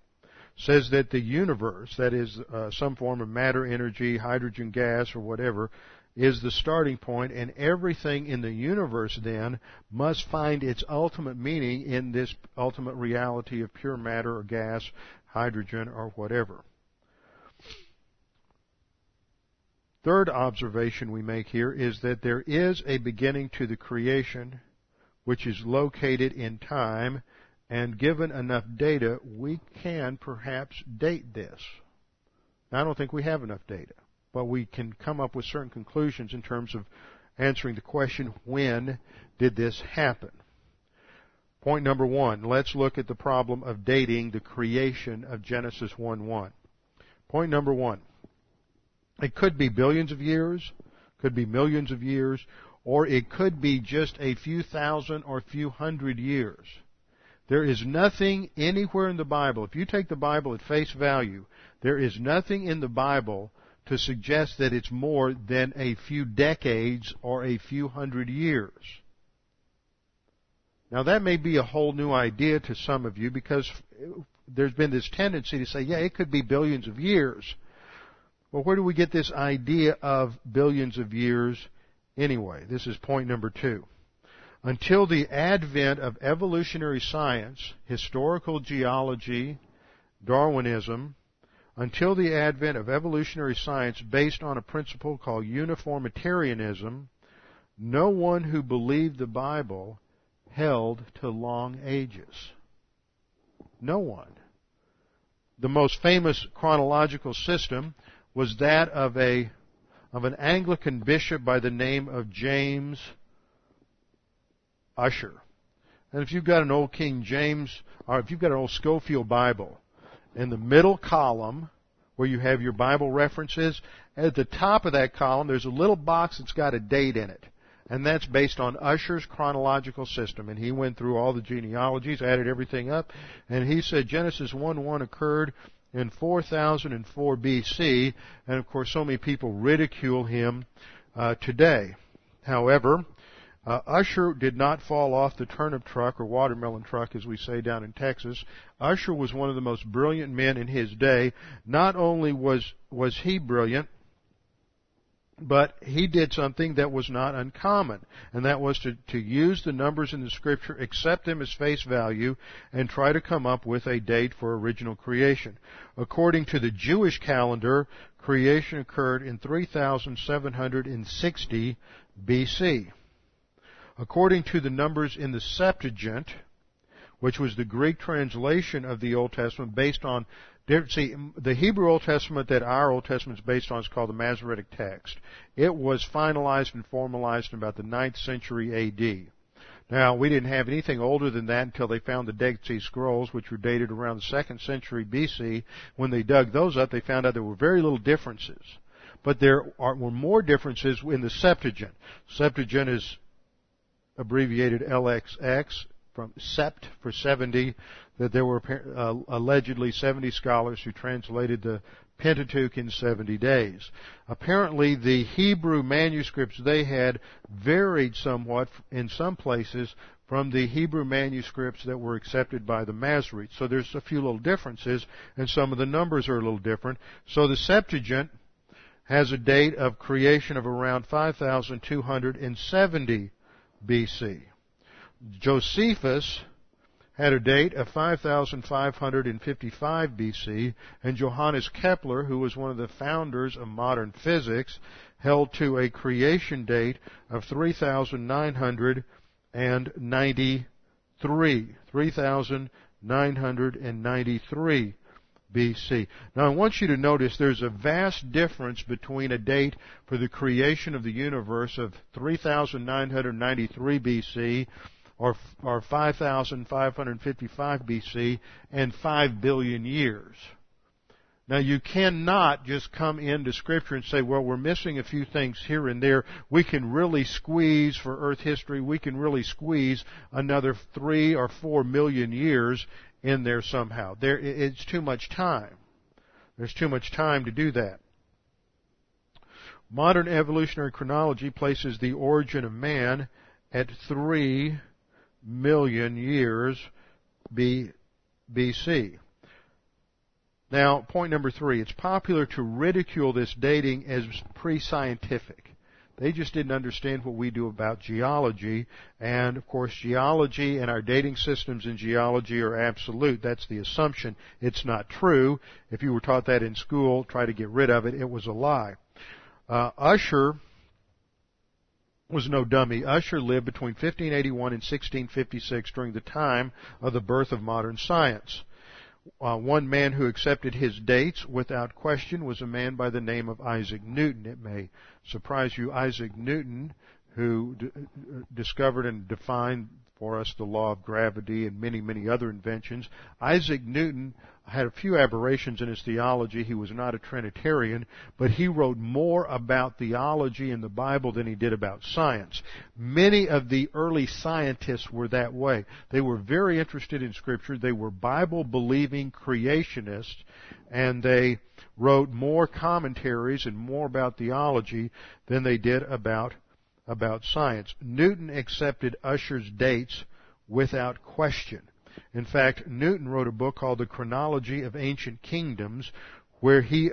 says that the universe, that is some form of matter, energy, hydrogen, gas, or whatever, is the starting point, and everything in the universe then must find its ultimate meaning in this ultimate reality of pure matter or gas, hydrogen, or whatever. Third observation we make here is that there is a beginning to the creation, which is located in time, and given enough data, we can perhaps date this. Now, I don't think we have enough data, but we can come up with certain conclusions in terms of answering the question, when did this happen? Point number one, let's look at the problem of dating the creation of Genesis 1:1. Point number one. It could be billions of years, could be millions of years, or it could be just a few thousand or few hundred years. There is nothing anywhere in the Bible. If you take the Bible at face value, there is nothing in the Bible to suggest that it's more than a few decades or a few hundred years. Now, that may be a whole new idea to some of you, because there's been this tendency to say, yeah, it could be billions of years. Well, where do we get this idea of billions of years anyway? This is point number two. Until the advent of evolutionary science, historical geology, Darwinism, until the advent of evolutionary science based on a principle called uniformitarianism, no one who believed the Bible held to long ages. No one. The most famous chronological system was that of an Anglican bishop by the name of James Usher. And if you've got an old King James, or if you've got an old Schofield Bible, in the middle column, where you have your Bible references, at the top of that column, there's a little box that's got a date in it. And that's based on Usher's chronological system. And he went through all the genealogies, added everything up, and he said Genesis 1:1 occurred in 4004 B.C., and of course so many people ridicule him today. However, Usher did not fall off the turnip truck or watermelon truck, as we say down in Texas. Usher was one of the most brilliant men in his day. Not only was he brilliant, but he did something that was not uncommon, and that was to use the numbers in the Scripture, accept them as face value, and try to come up with a date for original creation. According to the Jewish calendar, creation occurred in 3760 B.C., according to the numbers in the Septuagint, which was the Greek translation of the Old Testament based on... See, the Hebrew Old Testament that our Old Testament is based on is called the Masoretic Text. It was finalized and formalized in about the 9th century A.D. Now, we didn't have anything older than that until they found the Dead Sea Scrolls, which were dated around the 2nd century B.C. When they dug those up, they found out there were very little differences. But there were more differences in the Septuagint. Septuagint is abbreviated LXX, from sept for 70, that there were allegedly 70 scholars who translated the Pentateuch in 70 days. Apparently, the Hebrew manuscripts they had varied somewhat in some places from the Hebrew manuscripts that were accepted by the Masoretes. So there's a few little differences, and some of the numbers are a little different. So the Septuagint has a date of creation of around 5,270 B.C. Josephus had a date of 5,555 BC, and Johannes Kepler, who was one of the founders of modern physics, held to a creation date of 3,993 BC. Now, I want you to notice there's a vast difference between a date for the creation of the universe of 3,993 BC or 5,555 BC, and 5 billion years. Now, you cannot just come into Scripture and say, well, we're missing a few things here and there. We can really squeeze, for Earth history, we can really squeeze another 3 or 4 million years in there somehow. It's too much time. There's too much time to do that. Modern evolutionary chronology places the origin of man at 3 million years BC. Now, point number 3, it's popular to ridicule this dating as pre-scientific. They just didn't understand what we do about geology, and of course geology and our dating systems in geology are absolute. That's the assumption. It's not true. If you were taught that in school, try to get rid of it. It was a lie. Usher was no dummy. Usher lived between 1581 and 1656 during the time of the birth of modern science. One man who accepted his dates without question was a man by the name of Isaac Newton. It may surprise you, Isaac Newton, who discovered and defined for us the law of gravity and many, many other inventions. Isaac Newton had a few aberrations in his theology. He was not a Trinitarian, but he wrote more about theology in the Bible than he did about science. Many of the early scientists were that way. They were very interested in Scripture. They were Bible-believing creationists, and they wrote more commentaries and more about theology than they did about science. Newton accepted Usher's dates without question. In fact, Newton wrote a book called The Chronology of Ancient Kingdoms, where he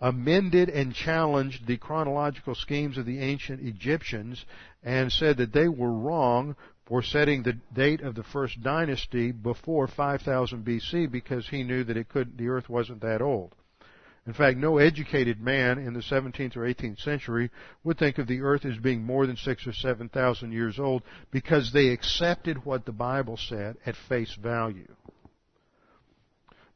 amended and challenged the chronological schemes of the ancient Egyptians and said that they were wrong for setting the date of the first dynasty before 5000 BC because he knew that the earth wasn't that old. In fact, no educated man in the 17th or 18th century would think of the earth as being more than 6,000 or 7,000 years old because they accepted what the Bible said at face value.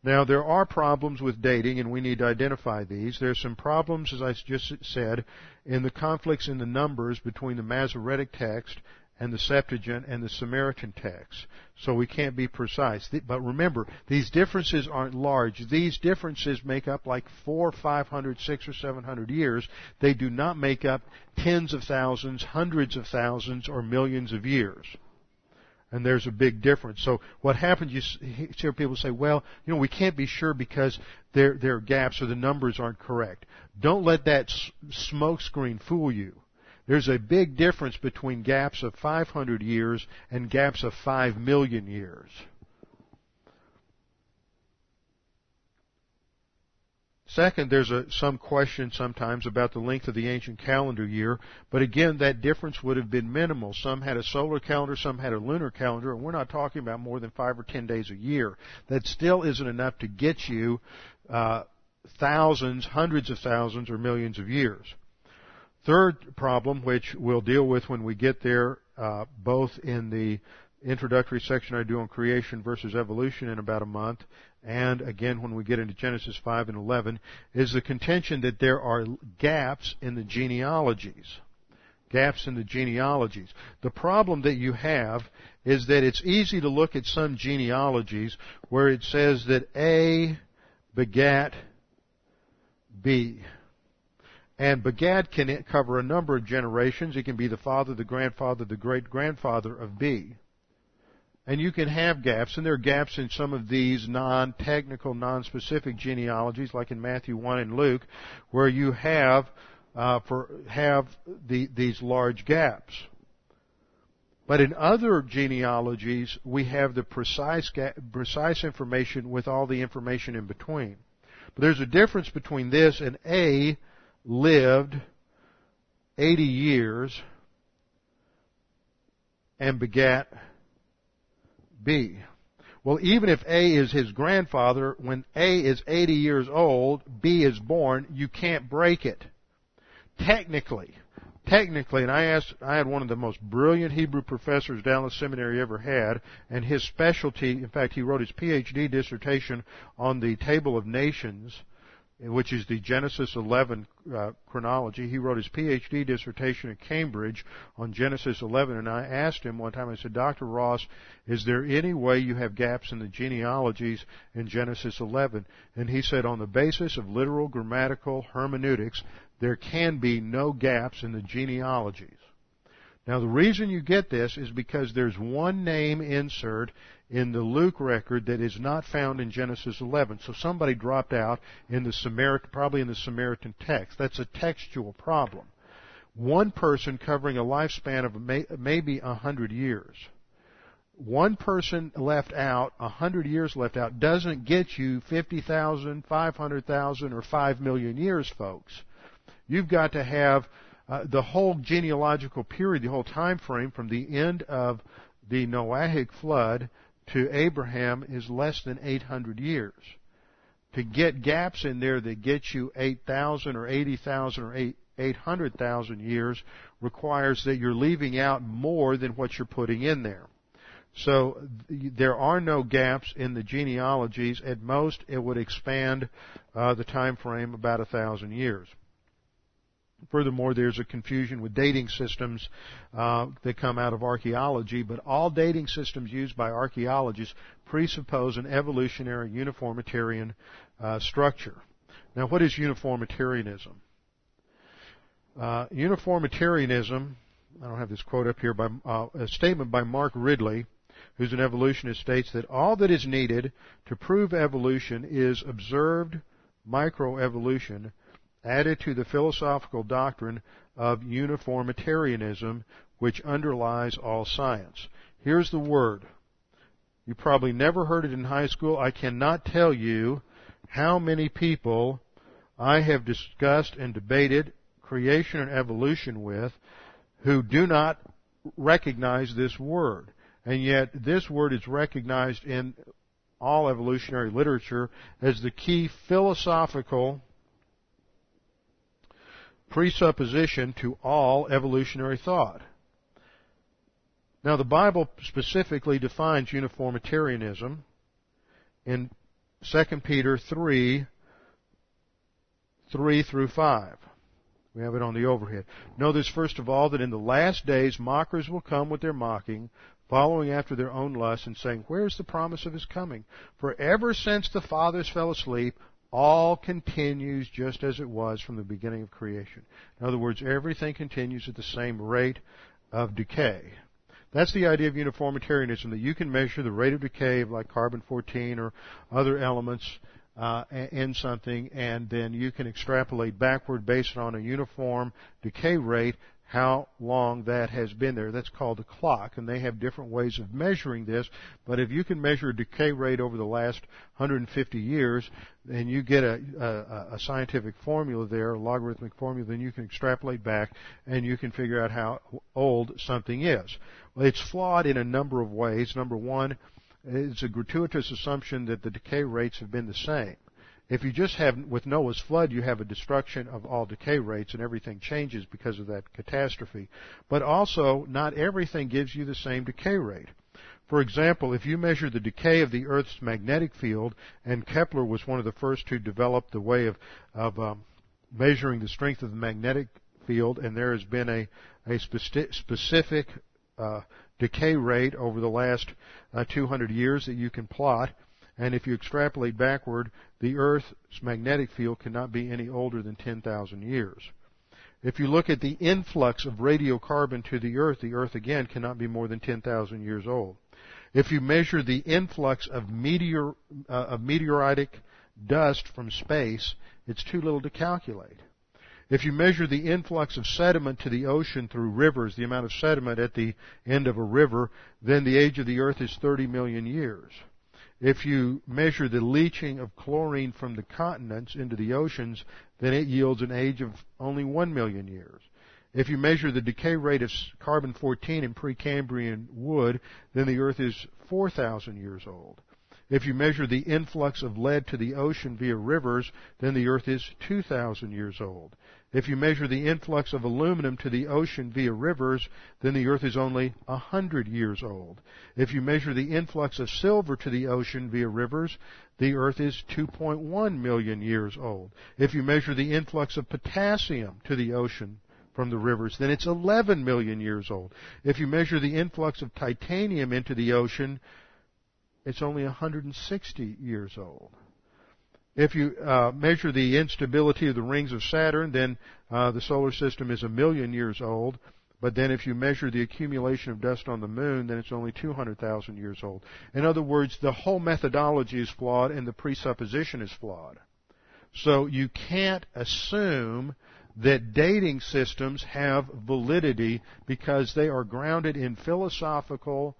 Now, there are problems with dating, and we need to identify these. There are some problems, as I just said, in the conflicts in the numbers between the Masoretic text and the Septuagint and the Samaritan text. So we can't be precise. But remember, these differences aren't large. These differences make up like 400, 500, 600, or 700 years. They do not make up tens of thousands, hundreds of thousands, or millions of years. And there's a big difference. So what happens, you hear people say, well, you know, we can't be sure because there are gaps or the numbers aren't correct. Don't let that smokescreen fool you. There's a big difference between gaps of 500 years and gaps of 5 million years. Second, there's some question sometimes about the length of the ancient calendar year, but again, that difference would have been minimal. Some had a solar calendar, some had a lunar calendar, and we're not talking about more than 5 or 10 days a year. That still isn't enough to get you thousands, hundreds of thousands, or millions of years. Third problem, which we'll deal with when we get there, both in the introductory section I do on creation versus evolution in about a month, and again when we get into Genesis 5 and 11, is the contention that there are gaps in the genealogies. gaps in the genealogies. The problem that you have is that it's easy to look at some genealogies where it says that A begat B. And begat can cover a number of generations. It can be the father, the grandfather, the great-grandfather of B. And you can have gaps, and there are gaps in some of these non-technical, non-specific genealogies, like in Matthew 1 and Luke, where you have these large gaps. But in other genealogies, we have the precise information with all the information in between. But there's a difference between this and A lived 80 years and begat B. Well, even if A is his grandfather, when A is 80 years old, B is born, you can't break it. Technically, and I had one of the most brilliant Hebrew professors Dallas Seminary ever had, and his specialty, in fact, he wrote his Ph.D. dissertation on the Table of Nations, which is the Genesis 11 chronology. He wrote his Ph.D. dissertation at Cambridge on Genesis 11, and I asked him one time, I said, Dr. Ross, is there any way you have gaps in the genealogies in Genesis 11? And he said, on the basis of literal grammatical hermeneutics, there can be no gaps in the genealogies. Now, the reason you get this is because there's one name insert in the Luke record that is not found in Genesis 11. So somebody dropped out in the Samaritan text. That's a textual problem. One person covering a lifespan of maybe 100 years. One person left out, 100 years left out, doesn't get you 50,000, 500,000, or 5 million years, folks. You've got to have the whole genealogical period, the whole time frame from the end of the Noahic flood to Abraham is less than 800 years. To get gaps in there that get you 8,000 or 80,000 or 800,000 years requires that you're leaving out more than what you're putting in there. So there are no gaps in the genealogies. At most, it would expand the time frame about 1,000 years. Furthermore, there's a confusion with dating systems that come out of archaeology, but all dating systems used by archaeologists presuppose an evolutionary uniformitarian structure. Now, what is uniformitarianism? Uniformitarianism, I don't have this quote up here, by a statement by Mark Ridley, who's an evolutionist, states that all that is needed to prove evolution is observed microevolution added to the philosophical doctrine of uniformitarianism, which underlies all science. Here's the word. You probably never heard it in high school. I cannot tell you how many people I have discussed and debated creation and evolution with who do not recognize this word. And yet this word is recognized in all evolutionary literature as the key philosophical presupposition to all evolutionary thought. Now, the Bible specifically defines uniformitarianism in 2 Peter 3:3 through 5. We have it on the overhead. Know this, first of all, that in the last days mockers will come with their mocking, following after their own lusts, and saying, where is the promise of his coming? For ever since the fathers fell asleep, all continues just as it was from the beginning of creation. In other words, everything continues at the same rate of decay. That's the idea of uniformitarianism, that you can measure the rate of decay of like carbon-14 or other elements in something, and then you can extrapolate backward based on a uniform decay rate how long that has been there. That's called a clock, and they have different ways of measuring this. But if you can measure a decay rate over the last 150 years, and you get a scientific formula there, a logarithmic formula, then you can extrapolate back, and you can figure out how old something is. Well, it's flawed in a number of ways. Number one, it's a gratuitous assumption that the decay rates have been the same. If you just have, with Noah's flood, you have a destruction of all decay rates and everything changes because of that catastrophe. But also, not everything gives you the same decay rate. For example, if you measure the decay of the Earth's magnetic field, and Kepler was one of the first to develop the way of measuring the strength of the magnetic field, and there has been a specific decay rate over the last 200 years that you can plot. And if you extrapolate backward, the Earth's magnetic field cannot be any older than 10,000 years. If you look at the influx of radiocarbon to the Earth again cannot be more than 10,000 years old. If you measure the influx of meteoritic dust from space, it's too little to calculate. If you measure the influx of sediment to the ocean through rivers, the amount of sediment at the end of a river, then the age of the Earth is 30 million years. If you measure the leaching of chlorine from the continents into the oceans, then it yields an age of only 1 million years. If you measure the decay rate of carbon-14 in Precambrian wood, then the Earth is 4,000 years old. If you measure the influx of lead to the ocean via rivers, then the Earth is 2,000 years old. If you measure the influx of aluminum to the ocean via rivers, then the Earth is only 100 years old. If you measure the influx of silver to the ocean via rivers, the Earth is 2.1 million years old. If you measure the influx of potassium to the ocean from the rivers, then it's 11 million years old. If you measure the influx of titanium into the ocean, it's only 160 years old. If you measure the instability of the rings of Saturn, then the solar system is 1 million years old. But then if you measure the accumulation of dust on the moon, then it's only 200,000 years old. In other words, the whole methodology is flawed and the presupposition is flawed. So you can't assume that dating systems have validity because they are grounded in philosophical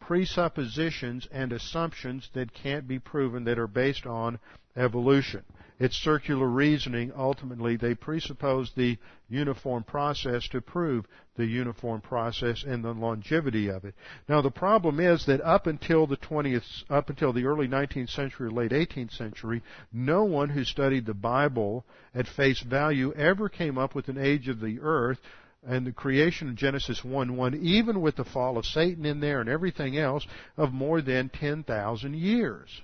presuppositions and assumptions that can't be proven, that are based on evolution. It's circular reasoning. Ultimately, they presuppose the uniform process to prove the uniform process and the longevity of it. Now, the problem is that up until the early 19th century or late 18th century, no one who studied the Bible at face value ever came up with an age of the earth and the creation of Genesis 1:1, even with the fall of Satan in there and everything else, of more than 10,000 years.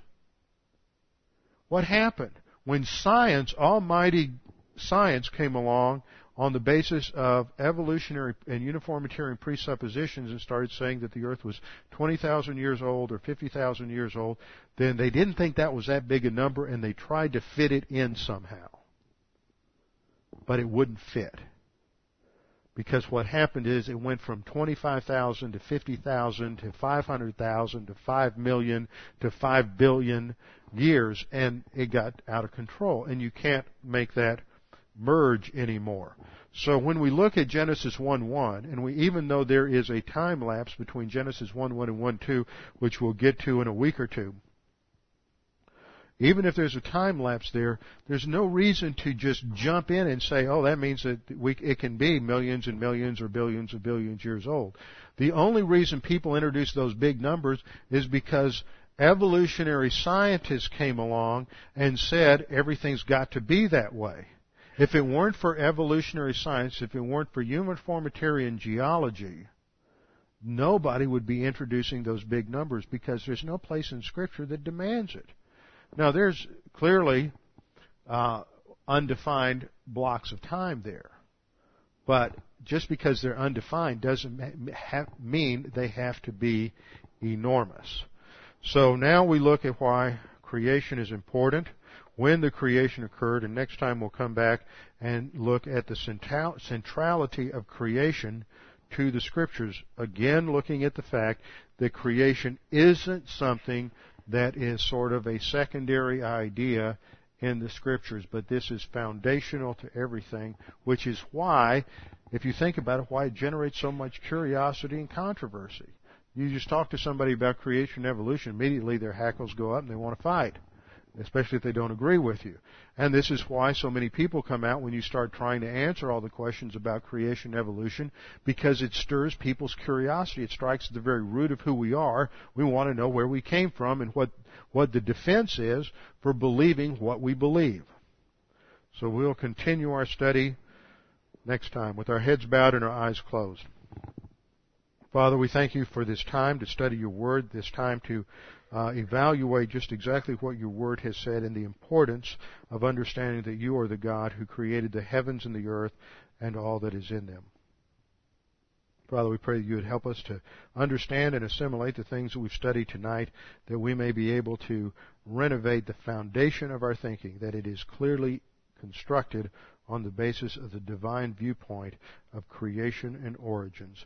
What happened? When science, almighty science, came along on the basis of evolutionary and uniformitarian presuppositions and started saying that the Earth was 20,000 years old or 50,000 years old, then they didn't think that was that big a number, and they tried to fit it in somehow. But it wouldn't fit. Because what happened is it went from 25,000 to 50,000 to 500,000 to 5 million to 5 billion years, and it got out of control, and you can't make that merge anymore. So when we look at Genesis 1:1, and even though there is a time lapse between Genesis 1:1 and 1:2, which we'll get to in a week or two, even if there's a time lapse there, there's no reason to just jump in and say, oh, that means that it can be millions and millions or billions and billions years old. The only reason people introduce those big numbers is because evolutionary scientists came along and said everything's got to be that way. If it weren't for evolutionary science, if it weren't for uniformitarian geology, nobody would be introducing those big numbers, because there's no place in Scripture that demands it. Now, there's clearly undefined blocks of time there, but just because they're undefined doesn't mean they have to be enormous. So now we look at why creation is important, when the creation occurred, and next time we'll come back and look at the centrality of creation to the Scriptures, again looking at the fact that creation isn't something that is sort of a secondary idea in the Scriptures, but this is foundational to everything, which is why, if you think about it, why it generates so much curiosity and controversy. You just talk to somebody about creation and evolution, immediately their hackles go up and they want to fight, especially if they don't agree with you. And this is why so many people come out when you start trying to answer all the questions about creation and evolution, because it stirs people's curiosity. It strikes at the very root of who we are. We want to know where we came from and what the defense is for believing what we believe. So we'll continue our study next time with our heads bowed and our eyes closed. Father, we thank you for this time to study your word, this time to evaluate just exactly what your word has said and the importance of understanding that you are the God who created the heavens and the earth and all that is in them. Father, we pray that you would help us to understand and assimilate the things that we've studied tonight, that we may be able to renovate the foundation of our thinking, that it is clearly constructed on the basis of the divine viewpoint of creation and origins.